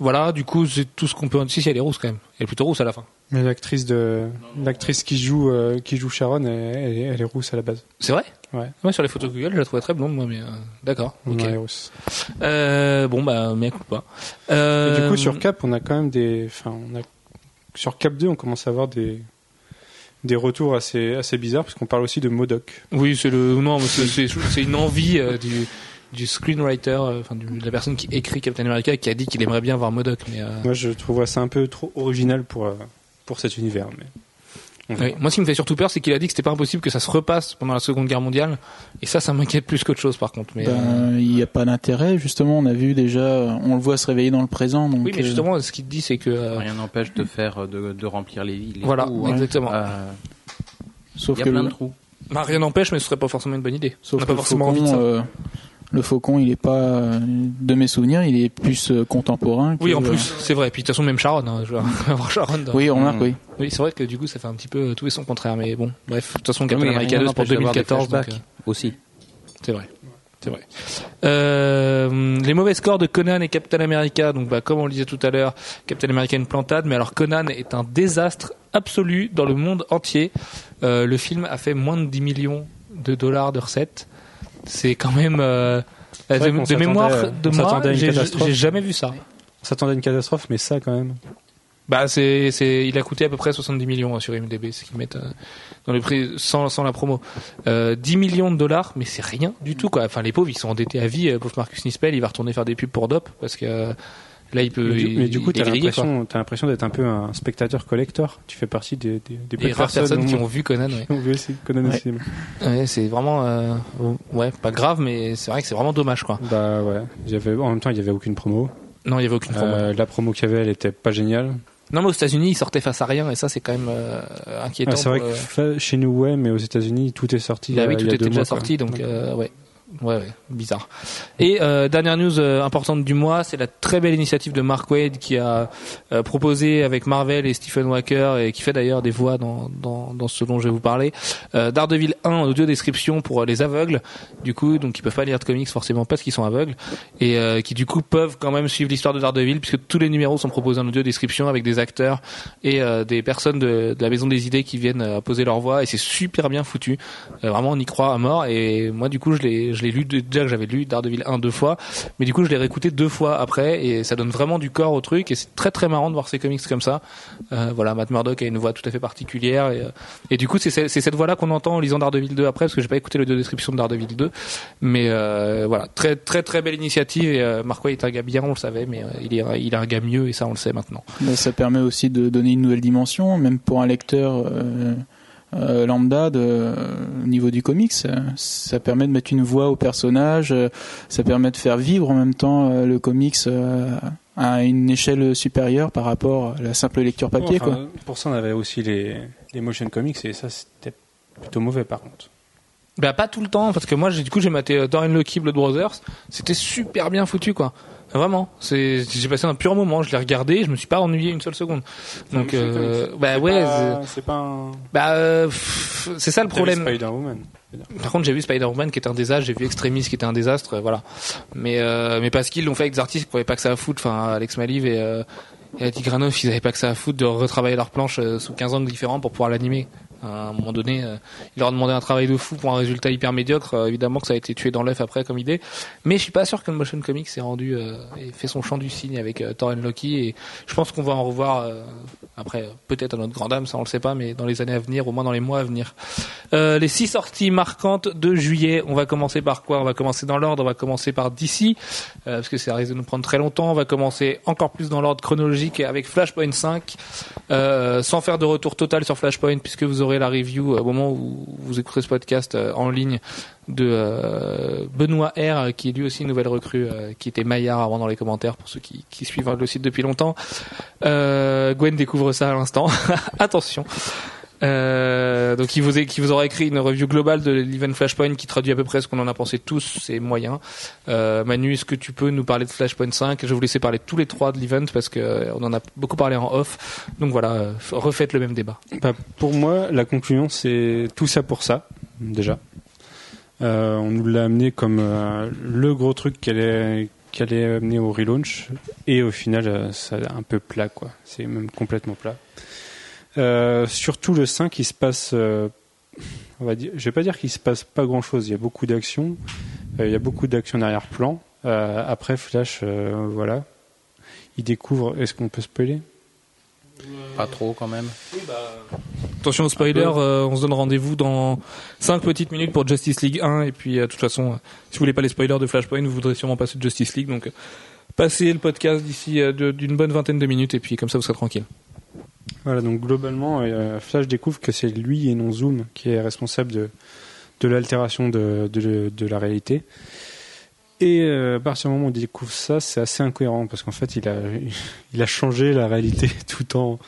Voilà, du coup, c'est tout ce qu'on peut en dire. Si, elle est rousse quand même. Elle est plutôt rousse à la fin. Mais l'actrice de l'actrice qui joue euh, qui joue Sharon, elle, elle est rousse à la base. C'est vrai ? Ouais. Ouais, sur les photos Google, je la trouvais très blonde moi, mais euh, d'accord. Ok. Ouais, elle est rousse. Euh, bon bah, mais écoute pas. Euh... Et du coup, sur Cap, on a quand même des, enfin, on a sur Cap deux, on commence à avoir des des retours assez assez bizarres parce qu'on parle aussi de M O D O K. Oui, c'est le non, mais c'est, c'est, c'est une envie euh, du. du screenwriter, enfin euh, de la personne qui écrit Captain America, qui a dit qu'il aimerait bien voir M O D O K. Mais euh... moi, je trouve ça un peu trop original pour euh, pour cet univers. Mais... Oui. Moi, ce qui me fait surtout peur, c'est qu'il a dit que c'était pas impossible que ça se repasse pendant la Seconde Guerre mondiale. Et ça, ça m'inquiète plus qu'autre chose, par contre. Mais ben, il euh... n'y a pas d'intérêt, justement. On a vu déjà, on le voit se réveiller dans le présent. Donc oui, mais justement, euh... ce qu'il dit, c'est que euh... rien n'empêche de faire, de, de remplir les villes. Voilà, trous, exactement. Hein. Euh... Sauf il y a que plein de trous. Bah, rien n'empêche, mais ce serait pas forcément une bonne idée. Sauf on n'a pas forcément envie de ça. Euh... Le Faucon, il est pas, de mes souvenirs, il est plus contemporain. Que oui, en plus, euh... c'est vrai. Puis de toute façon, même Sharon, hein, je vais avoir Sharon. Dans... Oui, on remarque, oui. Oui, c'est vrai que du coup, ça fait un petit peu tout et son contraire. Mais bon, bref, de toute façon, Captain America deux pour deux mille quatorze. Donc, euh... aussi. C'est vrai. C'est vrai. Euh, les mauvais scores de Conan et Captain America. Donc, bah, comme on le disait tout à l'heure, Captain America une plantade. Mais alors, Conan est un désastre absolu dans le monde entier. Euh, le film a fait moins de dix millions de dollars de recettes. C'est quand même euh, c'est de, de mémoire de moi, j'ai, j'ai jamais vu ça. On s'attendait à une catastrophe, mais ça quand même. Bah c'est c'est il a coûté à peu près soixante-dix millions sur I M D B, ce qu'ils mettent euh, dans le prix sans sans la promo. Euh, dix millions de dollars, mais c'est rien du tout quoi. Enfin les pauvres, ils sont endettés à vie. Le pauvre Marcus Nispel, il va retourner faire des pubs pour Dope parce que euh, là il peut. Mais du, il, mais du coup, t'as l'impression, t'as l'impression d'être un peu un spectateur collector. Tu fais partie des des, des, des rares personnes, personnes qui ont vu Conan. Ouais. Qui ont vu aussi Conan ouais. Aussi. Ouais, c'est vraiment euh, ouais pas grave, mais c'est vrai que c'est vraiment dommage quoi. Bah ouais. Il y avait en même temps il y avait aucune promo. Non, il y avait aucune promo. Euh, la promo qu'il y avait, elle était pas géniale. Non, mais aux États-Unis ils sortaient face à rien et ça c'est quand même euh, inquiétant. Ah, c'est vrai que euh... chez nous ouais, mais aux États-Unis tout est sorti. Là, oui, tout il y a était déjà mois, sorti donc euh, ouais. Ouais, ouais, bizarre. Et euh, dernière news euh, importante du mois, c'est la très belle initiative de Mark Waid qui a euh, proposé avec Marvel et Stephen Walker et qui fait d'ailleurs des voix dans dans, dans ce dont je vais vous parler. Euh, Daredevil un en audio description pour euh, les aveugles, du coup, donc ils peuvent pas lire de comics forcément parce qu'ils sont aveugles et euh, qui du coup peuvent quand même suivre l'histoire de Daredevil puisque tous les numéros sont proposés en audio description avec des acteurs et euh, des personnes de, de la maison des idées qui viennent euh, poser leur voix et c'est super bien foutu. Euh, vraiment, on y croit à mort et moi du coup je les je l'ai lu déjà que j'avais lu Daredevil un deux fois mais du coup je l'ai réécouté deux fois après et ça donne vraiment du corps au truc et c'est très très marrant de voir ces comics comme ça euh, voilà Matt Murdock a une voix tout à fait particulière et, et du coup c'est, c'est cette voix là qu'on entend en lisant Daredevil deux après parce que j'ai pas écouté le description de Daredevil deux mais euh, voilà très très très belle initiative et euh, Mark Waid est un gars bien on le savait mais euh, il, est, il est un gars mieux et ça on le sait maintenant. Ça permet aussi de donner une nouvelle dimension même pour un lecteur euh... Euh, lambda de, euh, au niveau du comics ça, ça permet de mettre une voix au personnage euh, ça permet de faire vivre en même temps euh, le comics euh, à une échelle supérieure par rapport à la simple lecture papier oh, enfin, quoi. Pour ça on avait aussi les, les motion comics et ça c'était plutôt mauvais par contre. Bah pas tout le temps parce que moi j'ai, du coup j'ai maté Thor and Loki Blood Brothers c'était super bien foutu quoi. Vraiment, c'est, j'ai passé un pur moment. Je l'ai regardé, je me suis pas ennuyé une seule seconde. Donc, euh, bah c'est ouais, pas, c'est... c'est pas. Un... Bah, euh, pff, c'est ça le T'as problème. Vu Spider-Woman. Par contre, j'ai vu Spider-Man qui était un désastre, j'ai vu Extremis qui était un désastre, voilà. Mais euh, mais parce qu'ils l'ont fait avec des artistes qui pouvaient pas que ça à foutre. Enfin, Alex Maliv et, euh, et Tigranoff, ils avaient pas que ça à foutre de retravailler leur planche euh, sous quinze angles différents pour pouvoir l'animer. À un moment donné, euh, il leur a demandé un travail de fou pour un résultat hyper médiocre. Euh, évidemment que ça a été tué dans l'œuf après comme idée. Mais je suis pas sûr que le motion comics s'est rendu euh, et fait son chant du signe avec euh, Thor and Loki. Et je pense qu'on va en revoir euh, après, peut-être à notre grande âme, ça on le sait pas, mais dans les années à venir, au moins dans les mois à venir. Euh, les six sorties marquantes de juillet. On va commencer par quoi ? On va commencer dans l'ordre. On va commencer par D C euh, parce que ça risque de nous prendre très longtemps. On va commencer encore plus dans l'ordre chronologique avec Flashpoint cinq, euh, sans faire de retour total sur Flashpoint puisque vous aurez aurez la review au moment où vous écouterez ce podcast en ligne de euh, Benoît R, qui est lui aussi une nouvelle recrue, euh, qui était Maillard avant dans les commentaires pour ceux qui, qui suivent le site depuis longtemps. Euh, Gwen découvre ça à l'instant. Attention. Euh, donc il vous, est, qui vous aura écrit une review globale de l'event Flashpoint qui traduit à peu près ce qu'on en a pensé tous, c'est moyen. euh, Manu, est-ce que tu peux nous parler de Flashpoint cinq? Je vais vous laisser parler tous les trois de l'event parce qu'on en a beaucoup parlé en off, donc voilà, refaites le même débat. Bah, pour moi la conclusion c'est tout ça pour ça déjà. Euh, on nous l'a amené comme euh, le gros truc qu'elle est, qu'elle est amenée au relaunch et au final euh, ça un peu plat quoi, c'est même complètement plat. Euh, surtout le cinq, il se passe euh, on va dire, je vais pas dire qu'il se passe pas grand chose, il y a beaucoup d'actions, euh, il y a beaucoup d'actions d'arrière-plan. Euh, après Flash, euh, voilà, il découvre, est-ce qu'on peut spoiler? Pas trop quand même. Oui, bah... attention au spoiler, euh, on se donne rendez-vous dans cinq petites minutes pour Justice League un et puis euh, de toute façon euh, si vous voulez pas les spoilers de Flashpoint vous voudrez sûrement passer de Justice League, donc euh, passez le podcast d'ici euh, de, d'une bonne vingtaine de minutes et puis comme ça vous serez tranquille. Voilà, donc globalement, euh, Flash découvre que c'est lui et non Zoom qui est responsable de, de l'altération de, de, de la réalité. Et euh, à partir du moment où il découvre ça, c'est assez incohérent parce qu'en fait, il a, il a changé la réalité tout en,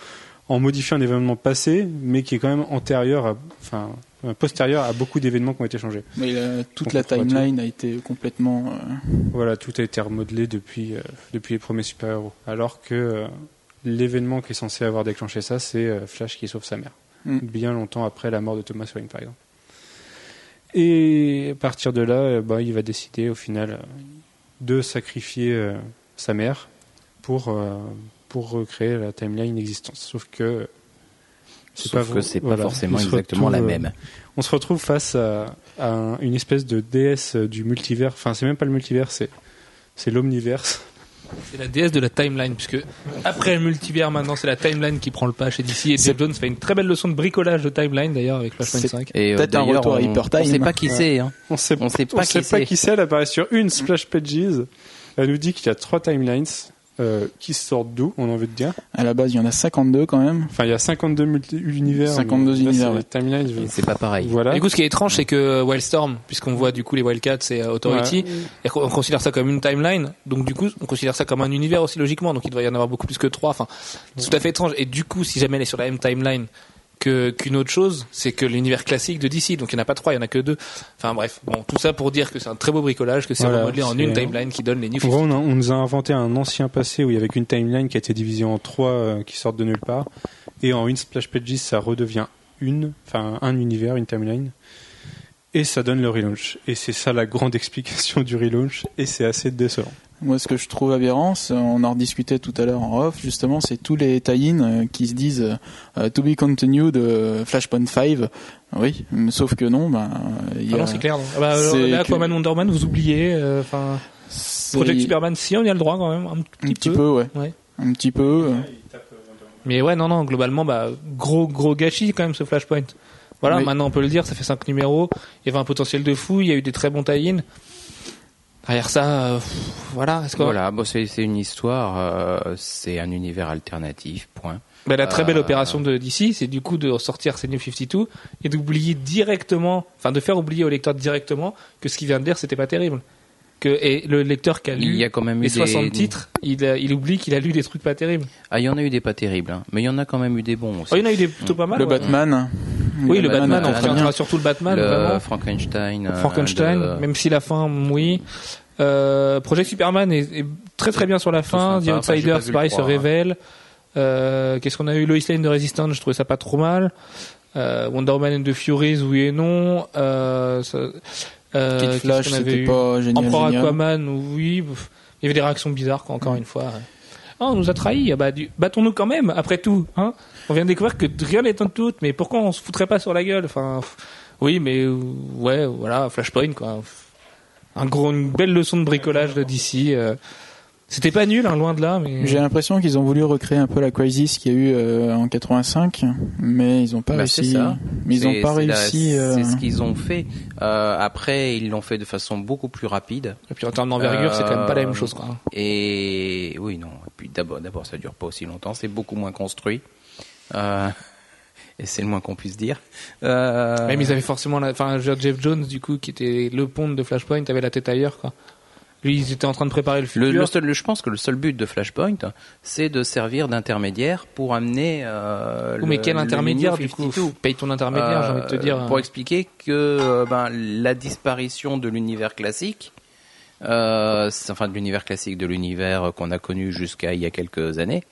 en modifiant un événement passé, mais qui est quand même antérieur, à, enfin postérieur à beaucoup d'événements qui ont été changés. Mais là, toute donc, la timeline a été complètement. Euh... Voilà, tout a été remodelé depuis, euh, depuis les premiers super-héros, alors que. Euh, L'événement qui est censé avoir déclenché ça, c'est Flash qui sauve sa mère. Mm. Bien longtemps après la mort de Thomas Wayne, par exemple. Et à partir de là, bah, il va décider au final de sacrifier euh, sa mère pour, euh, pour recréer la timeline existante. Sauf que c'est Sauf pas, que c'est voilà, pas forcément exactement la même. On se retrouve face à, à une espèce de déesse du multivers. Enfin, c'est même pas le multivers, c'est, c'est l'omniverse. C'est la déesse de la timeline, puisque après le multivers, maintenant, c'est la timeline qui prend le pas chez D C. Et Geoff Johns fait une très belle leçon de bricolage de timeline, d'ailleurs, avec Flashpoint cinq. Et euh, peut-être un retour on, à Hypertime. On sait pas qui ouais. c'est. Hein. On sait, on sait pas, on qui, sait qui, pas qui c'est. Elle apparaît sur une Splash Pages. Elle nous dit qu'il y a trois timelines euh, qui sortent d'où, on a envie de dire. À la base, il y en a cinquante-deux quand même. Enfin, il y a cinquante-deux multi- univers. cinquante-deux là, univers. C'est, ouais. timelines, je... c'est pas pareil. Voilà. Du coup, ce qui est étrange, c'est que Wildstorm, puisqu'on voit du coup les Wildcats et Authority, ouais. on considère ça comme une timeline. Donc, du coup, on considère ça comme un univers aussi logiquement. Donc, il devrait y en avoir beaucoup plus que trois. Enfin, c'est ouais. tout à fait étrange. Et du coup, si jamais elle est sur la même timeline que, qu'une autre chose, c'est que l'univers classique de D C. Donc, il n'y en a pas trois, il n'y en a que deux. Enfin, bref. Bon, tout ça pour dire que c'est un très beau bricolage, que c'est voilà, remodelé c'est... en une timeline qui donne les New cinquante-deux. On, on nous a inventé un ancien passé où il y avait une timeline qui a été divisée en trois euh, qui sortent de nulle part. Et en une Splash Pages, ça redevient une, enfin, un univers, une timeline. Et ça donne le relaunch. Et c'est ça la grande explication du relaunch. Et c'est assez décevant. Moi, ce que je trouve aberrant, on en rediscutait tout à l'heure en off, justement, c'est tous les tie-in qui se disent « to be continued Flashpoint cinq ». Oui, sauf que non. Ben, y a... Ah non, c'est clair. Non. Ah bah, c'est là, Aquaman, que... Wonder Man, vous oubliez. Euh, Project Superman, si, on y a le droit quand même. Un petit, un petit peu, peu ouais. ouais. Un petit peu. Euh... Mais ouais, non, non, globalement, bah, gros, gros gâchis quand même, ce Flashpoint. Voilà, oui. Maintenant, on peut le dire, ça fait cinq numéros, il y avait un potentiel de fou, il y a eu des très bons tie-in. Derrière ça, euh, voilà. Est-ce que... Voilà, bon, c'est, c'est une histoire, euh, c'est un univers alternatif, point. Bah, la très belle euh... opération de D C, c'est du coup de sortir ces New cinquante-deux et d'oublier directement, enfin de faire oublier au lecteur directement que ce qu'il vient de lire, c'était pas terrible. Que, et le lecteur qui a lu il y a quand même eu les soixante des... titres, il, a, il oublie qu'il a lu des trucs pas terribles. Ah, il y en a eu des pas terribles, hein. Mais il y en a quand même eu des bons aussi. Oh, il y en a eu des plutôt pas mal. Le ouais. Batman. Oui, le, le Batman, Batman, on reviendra surtout le Batman. Le Frankenstein. Frankenstein, de... même si la fin, oui. Euh, Project Superman est, est très très bien sur la fin. The Outsiders, pareil, se révèle. Euh, qu'est-ce qu'on a eu? Lois Lane de Resistance, je trouvais ça pas trop mal. Euh, Wonder Woman and the Furies, oui et non. Euh, ça... Euh, Kid Flash, c'était pas génial. Emperor Aquaman, oui. Il y avait des réactions bizarres, encore une fois. Oh, on nous a trahis. Bah, du... battons-nous quand même, après tout. Hein, on vient de découvrir que rien n'est un tout, mais pourquoi on se foutrait pas sur la gueule? Enfin, oui, mais ouais, voilà, Flashpoint, quoi. Un gros, une belle leçon de bricolage de D C. Euh... C'était pas nul, hein, loin de là. Mais... J'ai l'impression qu'ils ont voulu recréer un peu la crisis qu'il y a eu euh, en quatre-vingt-cinq, mais ils n'ont pas bah réussi. C'est ça. Mais ils n'ont pas c'est réussi. La, euh... C'est ce qu'ils ont fait. Euh, après, ils l'ont fait de façon beaucoup plus rapide. Et puis en termes d'envergure, euh... c'est quand même pas la même chose, quoi. Et oui, non. Et puis d'abord, d'abord, ça dure pas aussi longtemps. C'est beaucoup moins construit. Euh... et c'est le moins qu'on puisse dire. Euh... Même ils avaient forcément, enfin, Geoff Johns du coup, qui était le pont de Flashpoint, avait la tête ailleurs, quoi. Lui, ils étaient en train de préparer le futur. Le, le seul, le, je pense que le seul but de Flashpoint, c'est de servir d'intermédiaire pour amener. Euh, oh, mais le, quel intermédiaire du coup? Paye ton intermédiaire, euh, j'ai envie de te dire. Pour expliquer que ben, la disparition de l'univers classique. Euh, enfin de l'univers classique, de l'univers qu'on a connu jusqu'à il y a quelques années,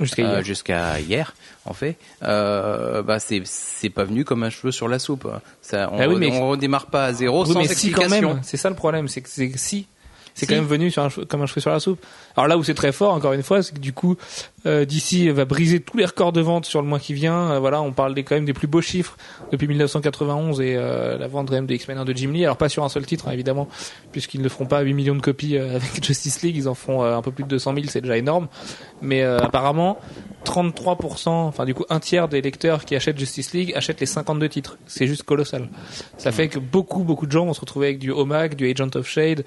jusqu'à hier, euh, jusqu'à hier en fait, euh, bah c'est c'est pas venu comme un cheveu sur la soupe. Ça, on, ah oui, mais... on redémarre pas à zéro oui, sans mais explication. Si, quand même, c'est ça le problème, c'est que c'est si. C'est si. Quand même venu sur un, comme un cheveu sur la soupe. Alors là où c'est très fort, encore une fois, c'est que du coup, euh, D C va briser tous les records de vente sur le mois qui vient. Euh, voilà, on parle des, quand même des plus beaux chiffres depuis dix-neuf cent quatre-vingt-onze et euh, la vente de X-Men un de Jim Lee. Alors pas sur un seul titre, hein, évidemment, puisqu'ils ne feront pas huit millions de copies euh, avec Justice League. Ils en font euh, un peu plus de deux cent mille, c'est déjà énorme. Mais euh, apparemment, trente-trois pour cent, enfin du coup un tiers des lecteurs qui achètent Justice League achètent les cinquante-deux titres. C'est juste colossal. Ça fait que beaucoup, beaucoup de gens vont se retrouver avec du O M A C, du Agent of Shade...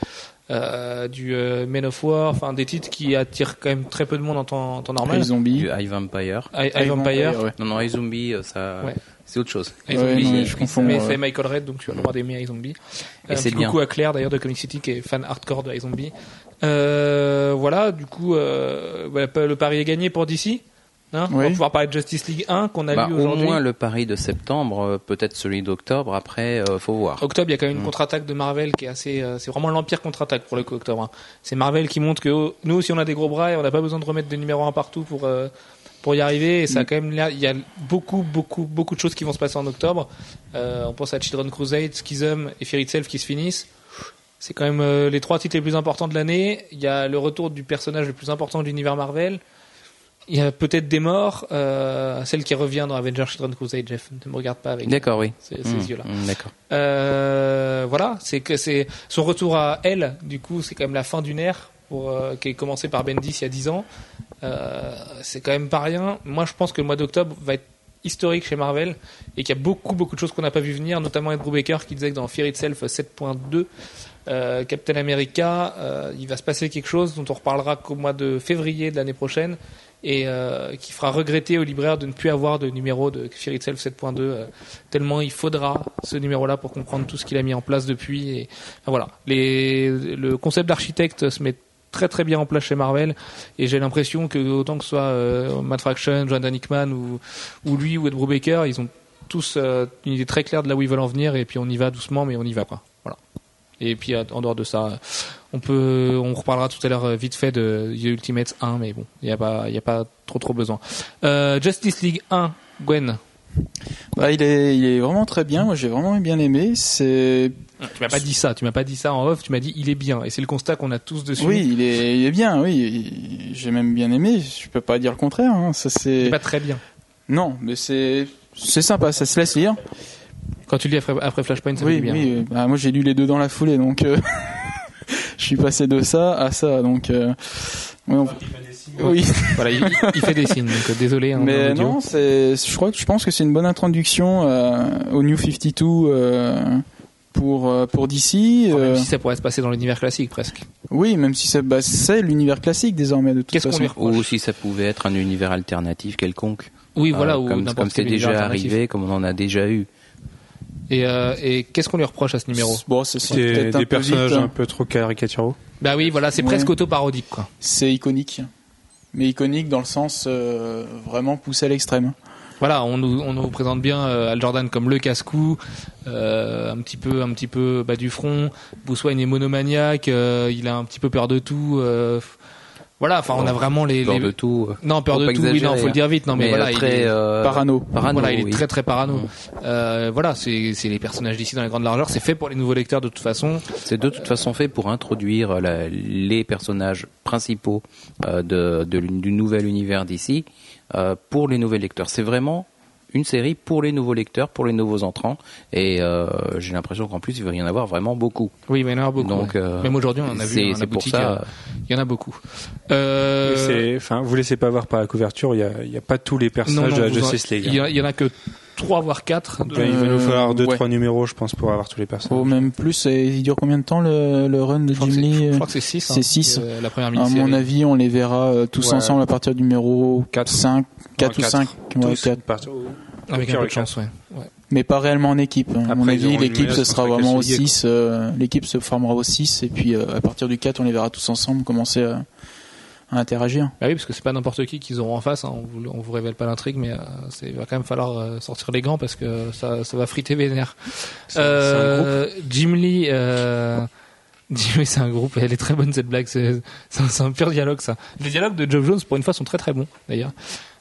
Euh, du euh, Men of War, enfin des titres qui attirent quand même très peu de monde en temps, en temps normal. iZombie, High Vampire, High, High Vampire. Vampire ouais. Non non, High Zombie, ça, ouais. C'est autre chose. High ouais, Zombie, non, je confonds. Mais c'est Michael Red, donc tu as le droit d'aimer High Zombie. Et euh, c'est bien. Coucou à Claire d'ailleurs de Comic City qui est fan hardcore de High Zombie. Euh, voilà, du coup, euh, le pari est gagné pour D C. Hein, oui. On va pouvoir parler de Justice League un qu'on a bah, lu aujourd'hui. Au moins le pari de septembre, peut-être celui d'octobre. Après, euh, faut voir. Octobre, il y a quand même une contre-attaque de Marvel qui est assez. Euh, c'est vraiment l'empire contre-attaque pour le coup octobre. Hein. C'est Marvel qui montre que oh, nous aussi on a des gros bras et on n'a pas besoin de remettre des numéros un partout pour euh, pour y arriver. Et ça a quand même l'air. Il y a beaucoup, beaucoup, beaucoup de choses qui vont se passer en octobre. Euh, on pense à Children Crusade, Schism et Fear Itself qui se finissent. C'est quand même euh, les trois titres les plus importants de l'année. Il y a le retour du personnage le plus important de l'univers Marvel. Il y a peut-être des morts, euh, celle qui revient dans Avengers Children Crusade, Jeff. Ne me regarde pas avec d'accord, oui. ces, ces mmh, yeux-là. Mmh, d'accord. Euh, voilà, c'est que c'est son retour à elle, du coup, c'est quand même la fin d'une ère pour, euh, qui est commencée par Bendis il y a dix ans. Euh, c'est quand même pas rien. Moi, je pense que le mois d'octobre va être historique chez Marvel et qu'il y a beaucoup, beaucoup de choses qu'on n'a pas vu venir, notamment Ed Brubaker qui disait que dans Fear Itself sept point deux, euh, Captain America, euh, il va se passer quelque chose dont on reparlera qu'au mois de février de l'année prochaine. Et euh, qui fera regretter aux libraires de ne plus avoir de numéro de Fear Itself sept point deux euh, tellement il faudra ce numéro-là pour comprendre tout ce qu'il a mis en place depuis. Et, enfin, voilà, les, le concept d'architecte se met très très bien en place chez Marvel et j'ai l'impression que autant que ce soit euh, Matt Fraction, Jonathan Hickman ou, ou lui ou Ed Brubaker, ils ont tous euh, une idée très claire de là où ils veulent en venir et puis on y va doucement mais on y va quoi. Voilà. Et puis en dehors de ça, on peut, on reparlera tout à l'heure vite fait de The Ultimates un, mais bon, il y a pas, il y a pas trop trop besoin. Euh, Justice League un, Gwen. Bah il est, il est vraiment très bien. Moi j'ai vraiment bien aimé. C'est. Tu m'as pas dit ça. Tu m'as pas dit ça en off. Tu m'as dit il est bien. Et c'est le constat qu'on a tous dessus. Oui, il est, il est bien. Oui, j'ai même bien aimé. Je peux pas dire le contraire. Hein. Ça c'est. C'est pas très bien. Non, mais c'est, c'est sympa. Ça se laisse lire. Quand tu lis après, après Flashpoint, ça oui, me dit bien. Oui, oui. Bah, moi j'ai lu les deux dans la foulée, donc euh, je suis passé de ça à ça. Donc, euh, ouais, on... oui. Voilà, il, il fait des signes. Donc euh, désolé. Hein, mais non, c'est, je crois que je pense que c'est une bonne introduction euh, au New cinquante-deux euh, pour euh, pour D C. Euh... Enfin, même si ça pourrait se passer dans l'univers classique, presque. Oui, même si ça, bah, c'est l'univers classique désormais de toute Qu'est-ce façon. Qu'on Ou si ça pouvait être un univers alternatif quelconque. Oui, voilà. Euh, ou comme comme c'est déjà arrivé, comme on en a déjà eu. Et, euh, et qu'est-ce qu'on lui reproche à ce numéro? Bon, c'est des, des personnages vite, hein. Un peu trop caricaturaux. Bah oui, voilà, c'est ouais. Presque auto-parodique, quoi. C'est iconique, mais iconique dans le sens euh, vraiment poussé à l'extrême. Voilà, on nous on nous présente bien euh, Hal Jordan comme le casse-cou, euh, un petit peu un petit peu bas du front. Bruce Wayne est monomaniaque, euh, il a un petit peu peur de tout. Euh, Voilà, enfin, on a vraiment les, peur les... de tout. Non, peur faut de tout. Oui, non, faut le dire vite. Non, mais, mais voilà, très, il est euh... parano. Parano. Voilà, il est oui. très très parano. Euh, voilà, c'est c'est les personnages d'ici dans les grandes largeurs. C'est fait pour les nouveaux lecteurs de toute façon. C'est de toute façon fait pour introduire la, les personnages principaux euh, de, de du nouvel univers d'ici euh, pour les nouveaux lecteurs. C'est vraiment une série pour les nouveaux lecteurs, pour les nouveaux entrants, et euh, j'ai l'impression qu'en plus il va y en avoir vraiment beaucoup. Oui, il va y en avoir beaucoup. Donc, ouais. euh, Même aujourd'hui, on en a vu dans la boutique, ça, euh, il y en a beaucoup. Euh... C'est, enfin, vous laissez pas voir par la couverture, il y a, il y a pas tous les personnages non, non, de Justice League. Il y en a que trois voire quatre. De... Il va nous falloir deux, ouais. trois numéros, je pense, pour avoir tous les personnages. Oh, même plus. Il dure combien de temps le, le run de Jim Lee? Je crois que c'est six. C'est six. Hein, la première mini-série. À mon avis, on les verra tous ouais. ensemble à partir du numéro quatre, cinq, quatre ou cinq. quatre. Avec un peu de chance, ouais. ouais. Mais pas réellement en équipe. Hein. À mon avis, l'équipe ce sera vraiment au six. Euh, l'équipe se formera au six et puis euh, à partir du quatre, on les verra tous ensemble commencer à, à interagir. Bah oui, parce que c'est pas n'importe qui qu'ils auront en face. Hein. On vous, on vous révèle pas l'intrigue, mais euh, c'est, il va quand même falloir euh, sortir les gants parce que ça, ça va friter vénère. C'est, euh, c'est Jim Lee. Euh, Jim Lee, c'est un groupe. Elle est très bonne cette blague. C'est, c'est, un, c'est un pur dialogue ça. Les dialogues de Geoff Johns pour une fois sont très très bons d'ailleurs.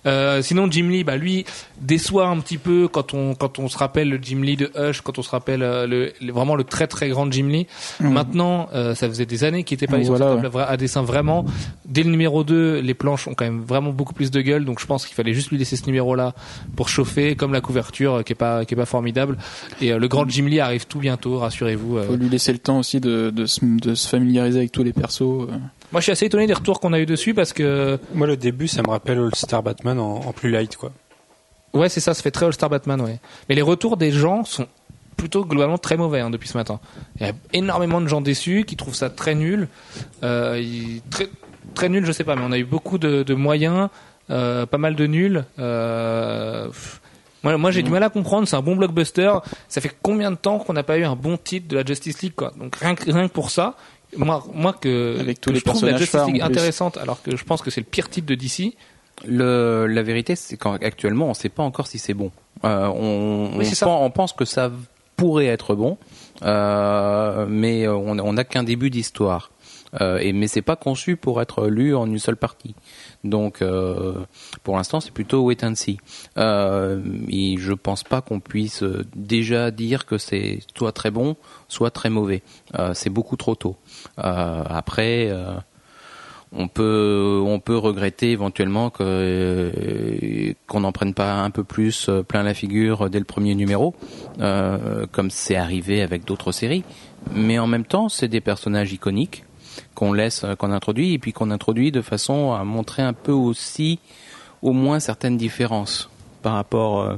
Euh, sinon Jim Lee, bah lui déçoit un petit peu quand on quand on se rappelle le Jim Lee de Hush, quand on se rappelle euh, le, le vraiment le très très grand Jim Lee. Mmh. Maintenant, euh, ça faisait des années qu'il était pas allé voilà, sur cette table ouais. à dessin vraiment. Dès le numéro deux, les planches ont quand même vraiment beaucoup plus de gueule, donc je pense qu'il fallait juste lui laisser ce numéro là pour chauffer, comme la couverture euh, qui est pas qui est pas formidable. Et euh, le grand Jim Lee arrive tout bientôt, rassurez-vous. Euh. Faut lui laisser le temps aussi de de se, de se familiariser avec tous les persos. Euh. Moi, je suis assez étonné des retours qu'on a eu dessus parce que. Moi, le début, ça me rappelle All-Star Batman en, en plus light, quoi. Ouais, c'est ça, ça fait très All-Star Batman, ouais. Mais les retours des gens sont plutôt globalement très mauvais hein, depuis ce matin. Il y a énormément de gens déçus qui trouvent ça très nul. Euh, y, très, très nul, je sais pas, mais on a eu beaucoup de, de moyens, euh, pas mal de nuls. Euh, moi, moi, j'ai mmh. du mal à comprendre, c'est un bon blockbuster. Ça fait combien de temps qu'on n'a pas eu un bon titre de la Justice League, quoi. Donc, rien, rien que pour ça. Moi, moi que, Avec tous que les je trouve la Justice League intéressante, alors que je pense que c'est le pire titre de D C. Le, la vérité, c'est qu'actuellement, on ne sait pas encore si c'est bon. Euh, on, oui, c'est on, pense, on pense que ça pourrait être bon, euh, mais on n'a qu'un début d'histoire. Euh, et, mais c'est pas conçu pour être lu en une seule partie. Donc, euh, pour l'instant, c'est plutôt wait and see. Euh, et je pense pas qu'on puisse déjà dire que c'est soit très bon, soit très mauvais. Euh, c'est beaucoup trop tôt. Euh, après, euh, on peut, on peut regretter éventuellement que, euh, qu'on n'en prenne pas un peu plus plein la figure dès le premier numéro, euh, comme c'est arrivé avec d'autres séries. Mais en même temps, c'est des personnages iconiques. Qu'on laisse, qu'on introduit, et puis qu'on introduit de façon à montrer un peu aussi, au moins certaines différences par rapport euh,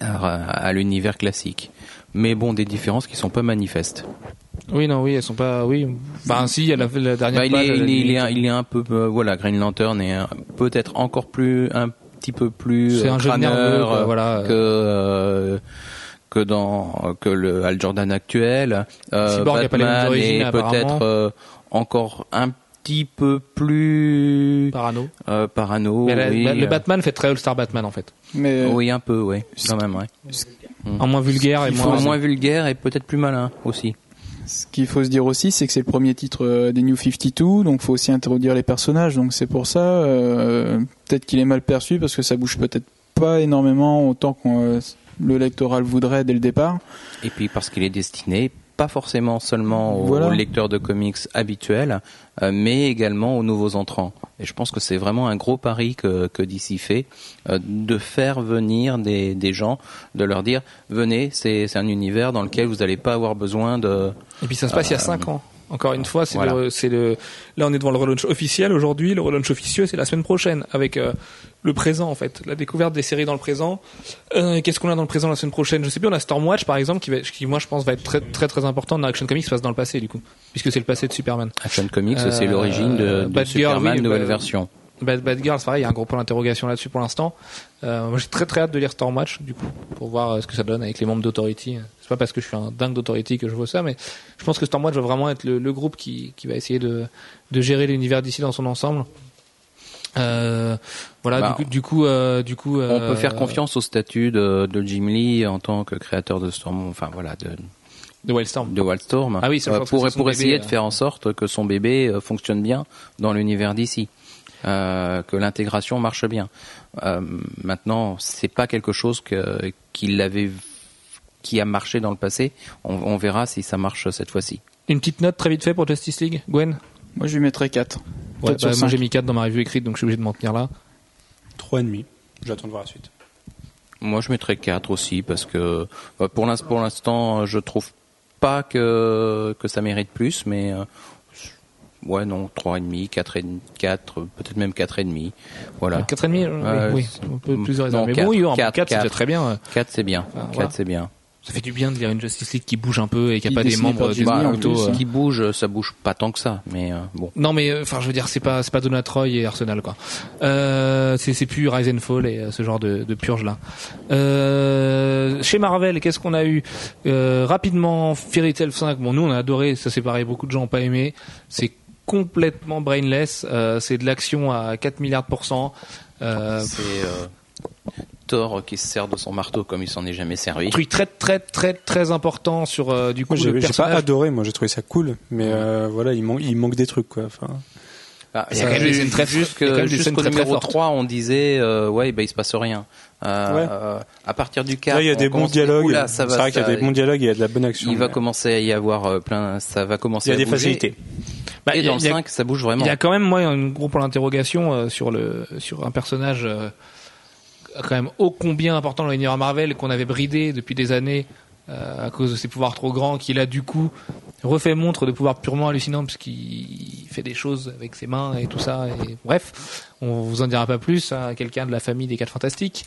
à, à l'univers classique. Mais bon, des différences qui sont pas manifestes. Oui, non, oui, elles sont pas, oui. Enfin, si, il y a la, la dernière bah, page. Il est, il, il, est un, il est un peu, euh, voilà, Green Lantern est un, peut-être encore plus, un petit peu plus euh, crâneur euh, voilà. que. Euh, que dans que le Hal Jordan actuel, euh, Cyborg, Batman est peut-être euh, encore un petit peu plus parano. Euh, parano. Mais la, oui. la, le Batman fait très All-Star Batman en fait. Mais oui, un peu, oui, quand même, ouais. En moins vulgaire et moins, moins vulgaire et peut-être plus malin aussi. Ce qu'il faut se dire aussi, c'est que c'est le premier titre des New cinquante-deux, donc faut aussi introduire les personnages. Donc c'est pour ça, euh, peut-être qu'il est mal perçu parce que ça bouge peut-être pas énormément autant qu'on euh, le lectoral voudrait dès le départ. Et puis parce qu'il est destiné pas forcément seulement aux, voilà. aux lecteurs de comics habituels, euh, mais également aux nouveaux entrants. Et je pense que c'est vraiment un gros pari que, que D C fait, euh, de faire venir des, des gens, de leur dire venez, c'est, c'est un univers dans lequel vous n'allez pas avoir besoin de... Et puis ça se passe euh, il y a cinq ans. Encore une fois, c'est, voilà. le, c'est le. Là, on est devant le relaunch officiel aujourd'hui. Le relaunch officieux, c'est la semaine prochaine, avec euh, le présent en fait, la découverte des séries dans le présent. Euh, qu'est-ce qu'on a dans le présent la semaine prochaine ? Je sais plus. On a Stormwatch par exemple, qui, va, qui moi je pense va être très très très important. Dans Action Comics, se passe dans le passé du coup, puisque c'est le passé de Superman. Action Comics, euh, c'est l'origine de, de Bad Superman Girl, oui, nouvelle bah, version. Bad, Bad Girl, c'est pareil. Il y a un gros point d'interrogation là-dessus pour l'instant. Euh, moi, j'ai très très hâte de lire Stormwatch du coup, pour voir ce que ça donne avec les membres d'Authority. C'est pas parce que je suis un dingue d'Authority que je vois ça, mais je pense que Stormwatch va vraiment être le, le groupe qui, qui va essayer de, de gérer l'univers d'ici dans son ensemble. Euh, voilà, bah, du coup, du coup, euh, du coup, on euh, peut faire confiance au statut de, de Jim Lee en tant que créateur de Storm, enfin voilà, de, de Wildstorm. De Wildstorm. Ah oui, c'est euh, pour, pour essayer bébé, de faire en sorte que son bébé fonctionne bien dans l'univers d'ici. Euh, que l'intégration marche bien. Euh, maintenant, c'est pas quelque chose que, qu'il avait qui a marché dans le passé. On, on verra si ça marche cette fois-ci. Une petite note très vite fait pour Justice League, Gwen ? Moi, je lui mettrais quatre. Ouais, bah, moi, j'ai mis quatre dans ma review écrite, donc je suis obligé de m'en tenir là. trois virgule cinq. J'attends de voir la suite. Moi, je mettrais quatre aussi, parce que pour l'instant, pour l'instant je trouve pas que, que ça mérite plus, mais ouais, non, trois virgule cinq, quatre, quatre, peut-être même quatre virgule cinq. Voilà. quatre virgule cinq, euh, oui, oui, on peut plusieurs raisons. Mais bon, quatre, oui, en quatre, quatre, quatre, c'est déjà très bien. quatre, c'est bien. Enfin, quatre, voilà. C'est bien. ça fait du bien de lire une Justice League qui bouge un peu et qui a pas des membres des bah, plutôt, euh... qui bougent, ça bouge pas tant que ça, mais euh, bon. Non mais enfin je veux dire c'est pas c'est pas Donna Troy et Arsenal quoi. Euh, c'est c'est plus Rise and Fall et euh, ce genre de, de purge là. Euh, chez Marvel, qu'est-ce qu'on a eu euh, rapidement? Fairy Tail cinq. Bon nous on a adoré, ça c'est pareil, beaucoup de gens ont pas aimé. C'est complètement brainless, euh, c'est de l'action à quatre milliards de pourcents. Euh, c'est euh... Thor qui se sert de son marteau comme il s'en est jamais servi. Truc très très très très important sur euh, du coup moi, j'ai, le personnage. J'ai pas adoré, moi j'ai trouvé ça cool, mais ouais. euh, voilà il manque il manque des trucs quoi. Enfin. Bah, il y a quand même des scènes très fortes. Jusqu'au numéro trois, on disait euh, ouais bah il se passe rien. Euh, ouais. euh, à partir du quatre, là, il y a des bons dialogues. Là, ça va, c'est vrai ça, qu'il y a des bons dialogues, il y a de la bonne action. Il va ouais. commencer à y avoir euh, plein, ça va commencer. Il y a à des bouger. Facilités. Bah, et a, dans le cinq, ça bouge vraiment. Il y a quand même moi un gros point d'interrogation euh, sur le sur un personnage. Euh, quand même ô combien important dans l'univers Marvel qu'on avait bridé depuis des années euh, à cause de ses pouvoirs trop grands qu'il a du coup refait montre de pouvoirs purement hallucinants puisqu'il fait des choses avec ses mains et tout ça et bref on vous en dira pas plus à hein, quelqu'un de la famille des quatre fantastiques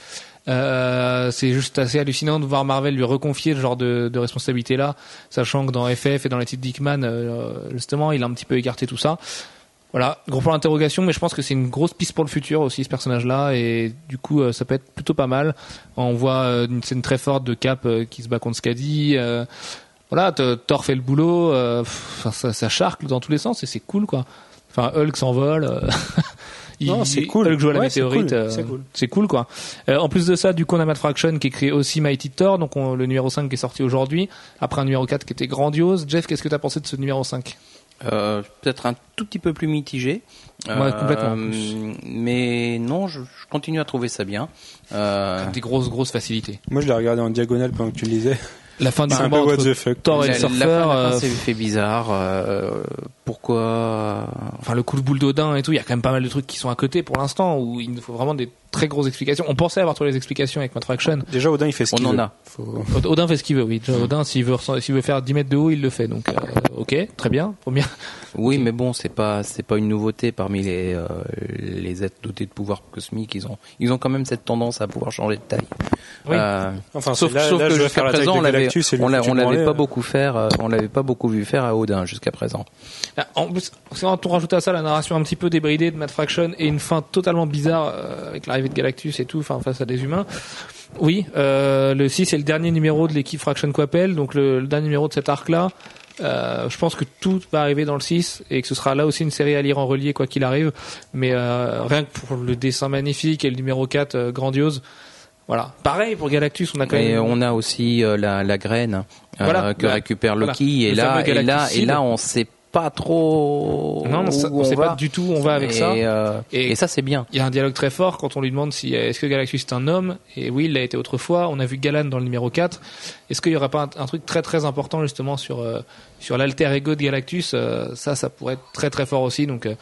euh, c'est juste assez hallucinant de voir Marvel lui reconfier ce genre de, de responsabilité là sachant que dans F F et dans les titres d'Hickman euh, justement il a un petit peu écarté tout ça. Voilà, gros point d'interrogation, mais je pense que c'est une grosse piste pour le futur aussi, ce personnage-là, et du coup, euh, ça peut être plutôt pas mal. On voit euh, une scène très forte de Cap euh, qui se bat contre Skadi. Euh, voilà, Thor fait le boulot, euh, pff, ça, ça charcle dans tous les sens, et c'est cool, quoi. Enfin, Hulk s'envole. Euh, il, non, c'est cool. Hulk joue à la ouais, météorite. C'est cool, euh, c'est cool. C'est cool quoi. Euh, en plus de ça, du coup, on a Matt Fraction qui écrit aussi Mighty Thor, donc on, le numéro cinq qui est sorti aujourd'hui, après un numéro quatre qui était grandiose. Jeff, qu'est-ce que t'as pensé de ce numéro cinq ? Euh, peut-être un tout petit peu plus mitigé ouais, complètement. Euh, mais non je, je continue à trouver ça bien euh... des grosses grosses facilités. Moi je l'ai regardé en diagonale pendant que tu le lisais la fin du combat entre Thor et le surfeur c'est fait bizarre euh, pourquoi enfin le coup de boule d'Odin et tout il y a quand même pas mal de trucs qui sont à côté pour l'instant où il nous faut vraiment des très grosses explications. On pensait avoir trouvé les explications avec Matt Fraction. Déjà Odin il fait ce qu'il on veut. En a. Faut... Odin fait ce qu'il veut oui. Odin s'il veut s'il veut faire dix mètres de haut il le fait donc euh, ok très bien première. Oui mais bon c'est pas c'est pas une nouveauté parmi les euh, les êtres dotés de pouvoirs cosmiques ils ont ils ont quand même cette tendance à pouvoir changer de taille. Oui. Euh, enfin sauf, là, sauf là, que jusqu'à présent on l'avait on l'avait, on l'avait pas beaucoup faire euh, on l'avait pas beaucoup vu faire à Odin jusqu'à présent. Là, en plus on rajoute à ça la narration un petit peu débridée de Matt Fraction et une fin totalement bizarre euh, avec la de Galactus et tout, enfin face à des humains. Oui, euh, le six est le dernier numéro de l'équipe Fraction Coppel, donc le, le dernier numéro de cet arc-là. Euh, je pense que tout va arriver dans le six et que ce sera là aussi une série à lire en relié quoi qu'il arrive. Mais euh, rien que pour le dessin magnifique et le numéro quatre euh, grandiose. Voilà. Pareil pour Galactus, on a quand même. Et on a aussi euh, la, la graine euh, voilà, que ouais, récupère Loki voilà, et, là, et là et là on sait pas trop non on, on sait va. Pas du tout on va avec et ça euh, et, et ça c'est bien il y a un dialogue très fort quand on lui demande si est-ce que Galactus est un homme et oui il l'a été autrefois on a vu Galan dans le numéro quatre est-ce qu'il y aura pas un, un truc très très important justement sur euh, sur l'alter ego de Galactus euh, ça ça pourrait être très très fort aussi donc euh,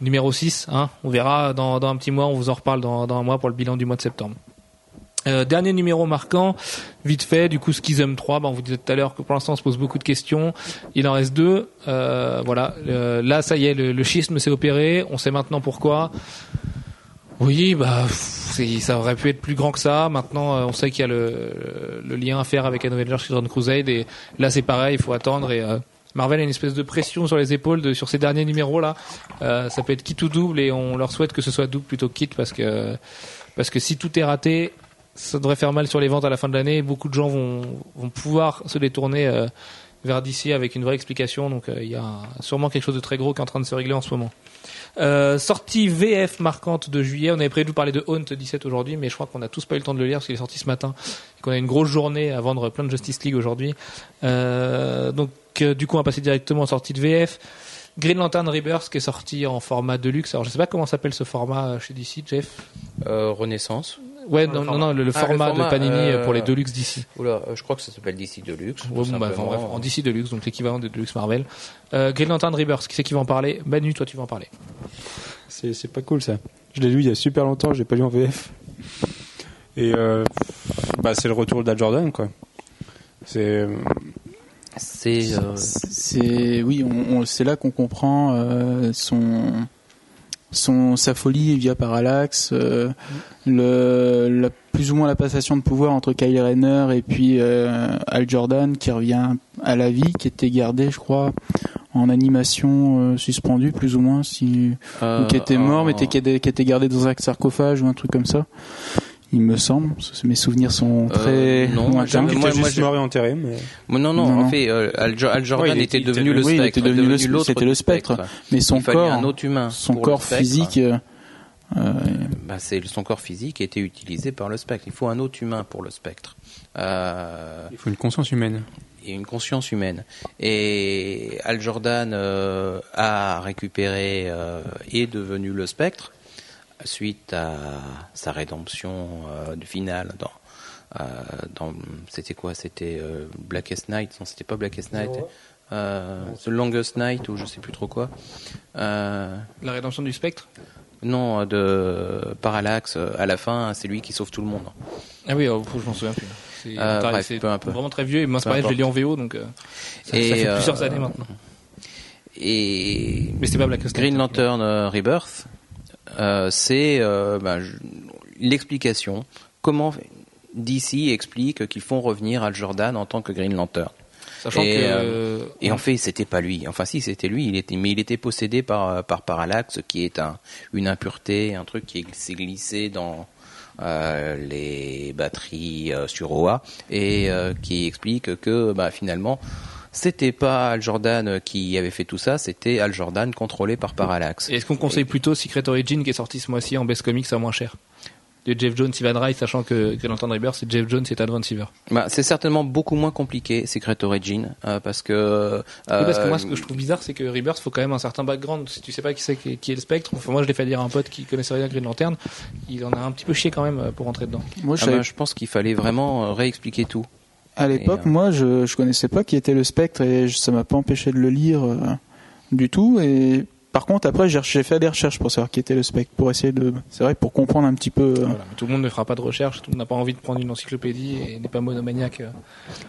numéro six hein on verra dans dans un petit mois on vous en reparle dans dans un mois pour le bilan du mois de septembre. Euh, dernier numéro marquant, vite fait, du coup Schism trois, bah, on vous disait tout à l'heure que pour l'instant on se pose beaucoup de questions, il en reste deux, euh, voilà, euh, là ça y est, le, le schisme s'est opéré, on sait maintenant pourquoi, oui, bah c'est, ça aurait pu être plus grand que ça, maintenant euh, on sait qu'il y a le, le lien à faire avec Avengers Children Crusade, et là c'est pareil, il faut attendre, et euh, Marvel a une espèce de pression sur les épaules, de, sur ces derniers numéros là, euh, ça peut être quitte ou double, et on leur souhaite que ce soit double plutôt que quitte, parce que, parce que si tout est raté, ça devrait faire mal sur les ventes à la fin de l'année. Beaucoup de gens vont, vont pouvoir se détourner euh, vers D C avec une vraie explication. Donc, il euh, y a sûrement quelque chose de très gros qui est en train de se régler en ce moment. Euh, sortie V F marquante de juillet. On avait prévu de parler de Haunt dix-sept aujourd'hui, mais je crois qu'on a tous pas eu le temps de le lire parce qu'il est sorti ce matin et qu'on a une grosse journée à vendre plein de Justice League aujourd'hui. Euh, donc, euh, du coup, on va passer directement en sortie de V F. Green Lantern Rebirth qui est sorti en format de luxe. Alors, je sais pas comment s'appelle ce format chez D C, Jeff. Euh, Renaissance. Ouais, non, non, non, le, le, ah, format le format de Panini euh... pour les Deluxe D C. Oula, je crois que ça s'appelle D C Deluxe. Ouais, bon, bah, enfin, bref, en D C Deluxe, donc l'équivalent de Deluxe Marvel. Euh, Green Lantern Rebirth, qui c'est qui va en parler? Manu, toi, tu vas en parler. C'est, c'est pas cool ça. Je l'ai lu il y a super longtemps, je l'ai pas lu en V F. Et euh, bah, c'est le retour d'Al Jordan, quoi. C'est. C'est. Euh... C'est, c'est oui, on, on, c'est là qu'on comprend euh, son. son sa folie via Parallax, euh, mm. le la, plus ou moins la passation de pouvoir entre Kyle Rayner et puis euh, Hal Jordan qui revient à la vie, qui était gardé, je crois, en animation euh, suspendue, plus ou moins, si euh, ou qui était mort, euh... mais qui était qui était gardé dans un sarcophage ou un truc comme ça. Il me semble, mes souvenirs sont très euh, non, lointains. Moi, moi, juste mort et enterré. Mais... Non, non, non, en fait, euh, Al, Al Jordan ouais, était, était devenu le oui, spectre. Il était devenu, devenu l'autre, c'était le spectre. spectre. Mais son corps, un autre humain son corps physique... Euh, euh, bah c'est, son corps physique était utilisé par le spectre. Il faut un autre humain pour le spectre. Euh, Il faut une conscience humaine. Et une conscience humaine. Et Al Jordan euh, a récupéré euh, et est devenu le spectre, suite à sa rédemption euh, du final dans euh, dans c'était quoi c'était euh, Blackest Night non c'était pas Blackest Night euh, The Longest Night ou je sais plus trop quoi euh, la rédemption du spectre non de Parallax à la fin c'est lui qui sauve tout le monde. Ah oui, oh, je m'en souviens plus. C'est, euh, bref, c'est peu un peu. Vraiment très vieux et mince pareil, je l'ai lu en V O donc euh, ça, et, ça fait euh, plusieurs années maintenant et mais c'est pas Blackest Night. Green Lantern euh, Rebirth Euh, c'est euh, ben, je, l'explication, comment D C explique qu'ils font revenir Hal Jordan en tant que Green Lantern. Sachant et, que, euh, et ouais. en fait, c'était pas lui. Enfin, si, c'était lui. Il était, mais il était possédé par par Parallax, qui est un une impureté, un truc qui s'est glissé dans euh, les batteries euh, sur O A et euh, qui explique que bah, finalement. C'était pas Hal Jordan qui avait fait tout ça, c'était Hal Jordan contrôlé par Parallax. Et est-ce qu'on conseille plutôt Secret Origin qui est sorti ce mois-ci en best comics à moins cher de Geoff Johns, Ivan Reis, sachant que Green Lantern Rebirth, c'est Geoff Johns et Tad Van Siever. Bah, c'est certainement beaucoup moins compliqué Secret Origin euh, parce que. Euh, oui, parce que moi, ce que je trouve bizarre, c'est que Rebirth, faut quand même un certain background. Si tu sais pas qui c'est qui est le Spectre, enfin, moi, je l'ai fait dire à un pote qui connaissait rien Green Lantern, il en a un petit peu chié quand même pour rentrer dedans. Moi, je, ah bah, je pense qu'il fallait vraiment réexpliquer tout. À l'époque, moi, je je connaissais pas qui était le Spectre et je, ça m'a pas empêché de le lire euh, du tout. Et par contre, après, j'ai, j'ai fait des recherches pour savoir qui était le Spectre, pour essayer de, c'est vrai, pour comprendre un petit peu. Euh... Voilà, tout le monde ne fera pas de recherche, tout le monde n'a pas envie de prendre une encyclopédie et n'est pas monomaniaque euh,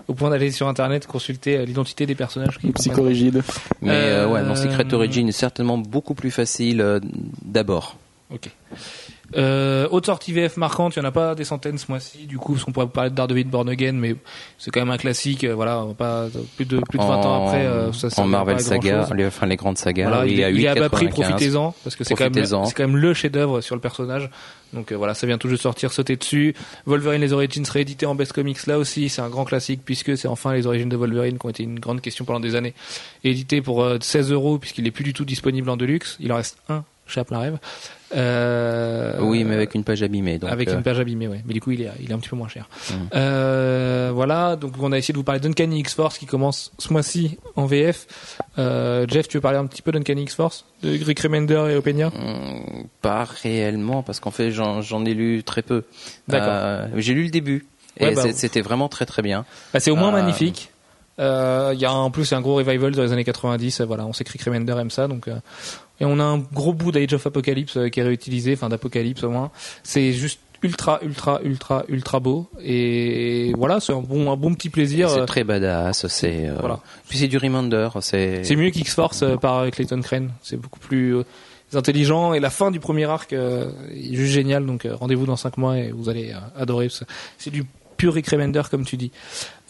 au point d'aller sur Internet consulter euh, l'identité des personnages. Qui Psychorigide. Mais euh, ouais, non, Secret euh... Origin est certainement beaucoup plus facile euh, d'abord. Ok. Euh, autre sortie V F marquante, il y en a pas des centaines ce mois-ci. Du coup, on pourrait parler de Daredevil Born Again, mais c'est quand même un classique. Euh, voilà, pas plus de plus de vingt en, ans après. Euh, ça, ça en Marvel Saga, les, enfin les grandes sagas. Voilà, il, il, il est à bas prix, profitez-en parce que c'est quand même c'est quand même le chef-d'œuvre sur le personnage. Donc euh, voilà, ça vient tout juste sortir, sauter dessus. Wolverine les Origins réédité en Best Comics là aussi, c'est un grand classique puisque c'est enfin les origines de Wolverine qui ont été une grande question pendant des années. Édité pour euh, seize euros puisqu'il est plus du tout disponible en Deluxe. Il en reste un. Chaplin rêve. Euh, oui, mais avec une page abîmée. Donc avec euh... une page abîmée, oui. Mais du coup, il est, il est un petit peu moins cher. Mmh. Euh, voilà. Donc, on a essayé de vous parler d'Uncanny X-Force qui commence ce mois-ci en V F. Euh, Jeff, tu veux parler un petit peu d'Uncanny X-Force, de Greg Remender et Opeña? Mmh, pas réellement, parce qu'en fait, j'en, j'en ai lu très peu. D'accord. Euh, j'ai lu le début. Et ouais, bah, c'était vraiment très, très bien. Bah, c'est au moins euh... magnifique. Il euh, y a un, en plus un gros revival dans les années quatre-vingt-dix, voilà, on sait que Rick Remender aime ça, donc euh, et on a un gros bout d'Age of Apocalypse euh, qui est réutilisé, enfin d'Apocalypse au moins. C'est juste ultra ultra ultra ultra beau et voilà, c'est un bon un bon petit plaisir. C'est très badass, c'est euh, voilà. Puis c'est du Remender, c'est c'est mieux qu'X-Force euh, par Clayton Crane, c'est beaucoup plus euh, intelligent et la fin du premier arc euh, est juste géniale, donc euh, rendez-vous dans cinq mois et vous allez euh, adorer. C'est du pur Rick Remender comme tu dis.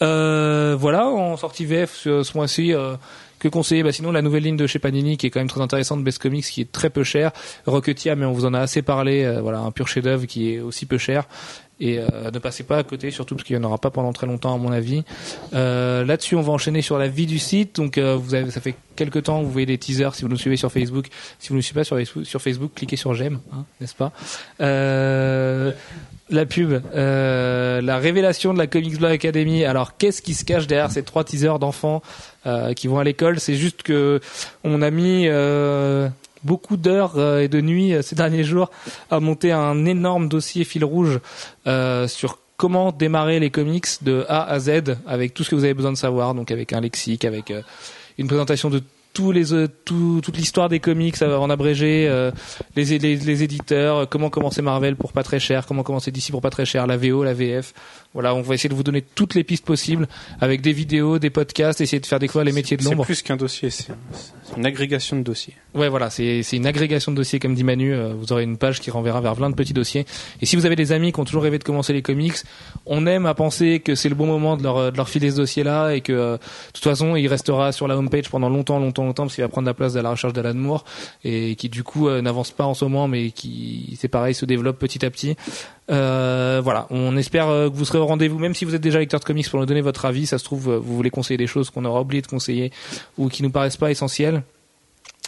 Euh, voilà, en sortie V F ce, ce mois-ci, euh, que conseiller? Bah sinon la nouvelle ligne de chez Panini qui est quand même très intéressante, Best Comics, qui est très peu cher. Rocketia, mais on vous en a assez parlé, euh, voilà, un pur chef-d'œuvre qui est aussi peu cher. Et euh, ne passez pas à côté, surtout parce qu'il n'y en aura pas pendant très longtemps à mon avis. Euh, là-dessus, on va enchaîner sur la vie du site. Donc, euh, vous avez, ça fait quelques temps, vous voyez des teasers si vous nous suivez sur Facebook. Si vous ne nous suivez pas sur, sur Facebook, cliquez sur j'aime, hein, n'est-ce pas? Euh, la pub, euh, la révélation de la Comics Blog Academy. Alors, qu'est-ce qui se cache derrière ces trois teasers d'enfants euh, qui vont à l'école? C'est juste que on a mis. Euh, beaucoup d'heures et de nuits ces derniers jours à monter un énorme dossier fil rouge euh, sur comment démarrer les comics de A à Z avec tout ce que vous avez besoin de savoir, donc avec un lexique, avec euh, une présentation de tous les euh, tout, toute l'histoire des comics en abrégé, euh, les, les les éditeurs, comment commencer Marvel pour pas très cher, comment commencer D C pour pas très cher, la V O, la V F. Voilà, on va essayer de vous donner toutes les pistes possibles avec des vidéos, des podcasts, essayer de faire découvrir les métiers de l'ombre. C'est plus qu'un dossier, c'est, c'est Une agrégation de dossiers. Ouais, voilà, c'est, c'est une agrégation de dossiers, comme dit Manu. Euh, vous aurez une page qui renverra vers plein de petits dossiers. Et si vous avez des amis qui ont toujours rêvé de commencer les comics, on aime à penser que c'est le bon moment de leur, de leur filer ce dossier-là et que, euh, de toute façon, il restera sur la homepage pendant longtemps, longtemps, longtemps, parce qu'il va prendre la place de la recherche d'Alan Moore et qui, du coup, euh, n'avance pas en ce moment, mais qui, c'est pareil, se développe petit à petit. Euh, voilà, on espère euh, que vous serez au rendez-vous, même si vous êtes déjà lecteur de comics, pour nous donner votre avis. Ça se trouve, euh, vous voulez conseiller des choses qu'on aura oublié de conseiller ou qui nous paraissent pas essentielles.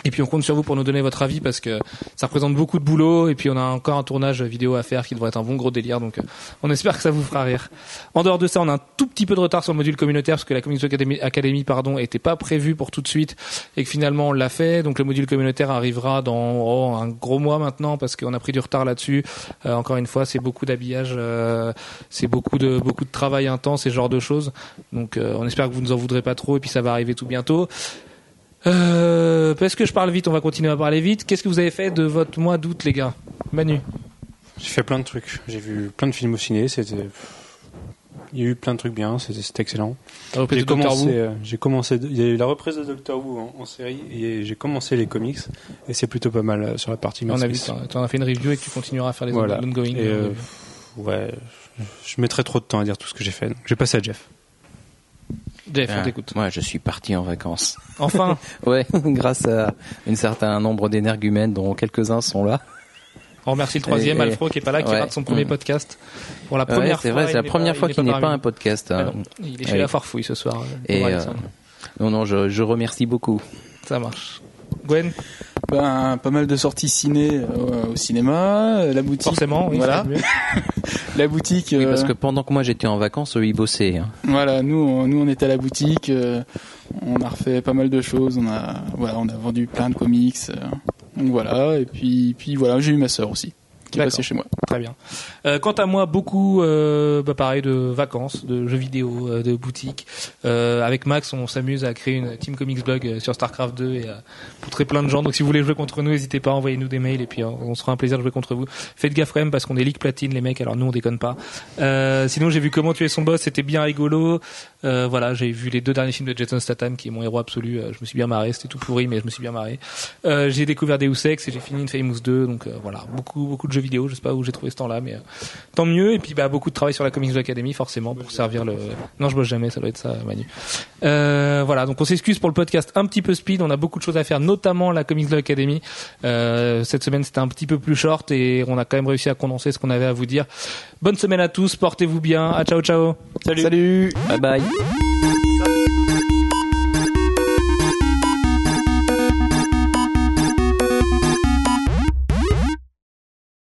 Et puis on compte sur vous pour nous donner votre avis, parce que ça représente beaucoup de boulot, et puis on a encore un tournage vidéo à faire qui devrait être un bon gros délire, donc on espère que ça vous fera rire. En dehors de ça, on a un tout petit peu de retard sur le module communautaire, parce que la Comics Academy, Academy pardon, était pas prévue pour tout de suite, et que finalement on l'a fait. Donc le module communautaire arrivera dans oh, un gros mois maintenant, parce qu'on a pris du retard là-dessus. Euh, encore une fois, c'est beaucoup d'habillage, euh, c'est beaucoup de beaucoup de travail intense, et ce genre de choses. Donc euh, on espère que vous ne nous en voudrez pas trop, et puis ça va arriver tout bientôt. Euh, parce que je parle vite, on va continuer à parler vite. Qu'est-ce que vous avez fait de votre mois d'août, les gars? Manu? J'ai fait plein de trucs. J'ai vu plein de films au ciné. C'était... Il y a eu plein de trucs bien. C'était, c'était excellent. J'ai commencé, euh, j'ai commencé. Il y a eu la reprise de Doctor Who en, en série, et j'ai commencé les comics. Et c'est plutôt pas mal euh, sur la partie. On a vu. Tu en as fait une review et que tu continueras à faire les voilà. ongoing. Et euh, ouais. Je mettrais trop de temps à dire tout ce que j'ai fait. Donc, je vais passer à Jeff. Jeff, on t'écoute. Moi, je suis parti en vacances. Enfin. Ouais, grâce à un certain nombre d'énergumènes, dont quelques-uns sont là. On remercie le troisième, et, et... Alfro, qui est pas là, qui ouais. rate son premier podcast pour la première ouais, c'est fois. Vrai, c'est la première pas, fois qu'il n'est pas, pas un podcast. Hein. Alors, il est chez ouais. la farfouille ce soir. Et euh, non, non, je, je remercie beaucoup. Ça marche. Gwen. Ben, pas mal de sorties ciné euh, au cinéma, la boutique. Forcément, oui, voilà. La boutique. Euh... Oui, parce que pendant que moi j'étais en vacances, eux ils bossaient. Hein. Voilà, nous on, nous on était à la boutique, euh, on a refait pas mal de choses, on a voilà, on a vendu plein de comics, euh, donc voilà, et puis puis voilà, j'ai eu ma sœur aussi. Qui est passé chez moi. Très bien. Euh, quant à moi, beaucoup, euh, bah, pareil, de vacances, de jeux vidéo, euh, de boutiques. Euh, avec Max, on s'amuse à créer une Team Comics Blog sur StarCraft deux et à poutrer plein de gens. Donc si vous voulez jouer contre nous, n'hésitez pas, envoyez-nous des mails et puis on, on sera un plaisir de jouer contre vous. Faites gaffe quand même parce qu'on est Ligue Platine, les mecs, alors nous on déconne pas. Euh, sinon, j'ai vu Comment tuer son boss, c'était bien rigolo. Euh, voilà, j'ai vu les deux derniers films de Jason Statham, qui est mon héros absolu. Euh, je me suis bien marré, c'était tout pourri, mais je me suis bien marré. Euh, j'ai découvert Deus Ex et j'ai fini Infamous deux, donc euh, voilà, beaucoup, beaucoup de jeux vidéo, je sais pas où j'ai trouvé ce temps-là, mais euh, tant mieux. Et puis bah beaucoup de travail sur la Comics Academy forcément pour servir le. Non, je bosse jamais, ça doit être ça, Manu. Euh, voilà, donc on s'excuse pour le podcast un petit peu speed. On a beaucoup de choses à faire, notamment la Comics Academy. Euh, cette semaine c'était un petit peu plus short et on a quand même réussi à condenser ce qu'on avait à vous dire. Bonne semaine à tous, portez-vous bien, à ciao ciao. Salut. Salut. Bye bye.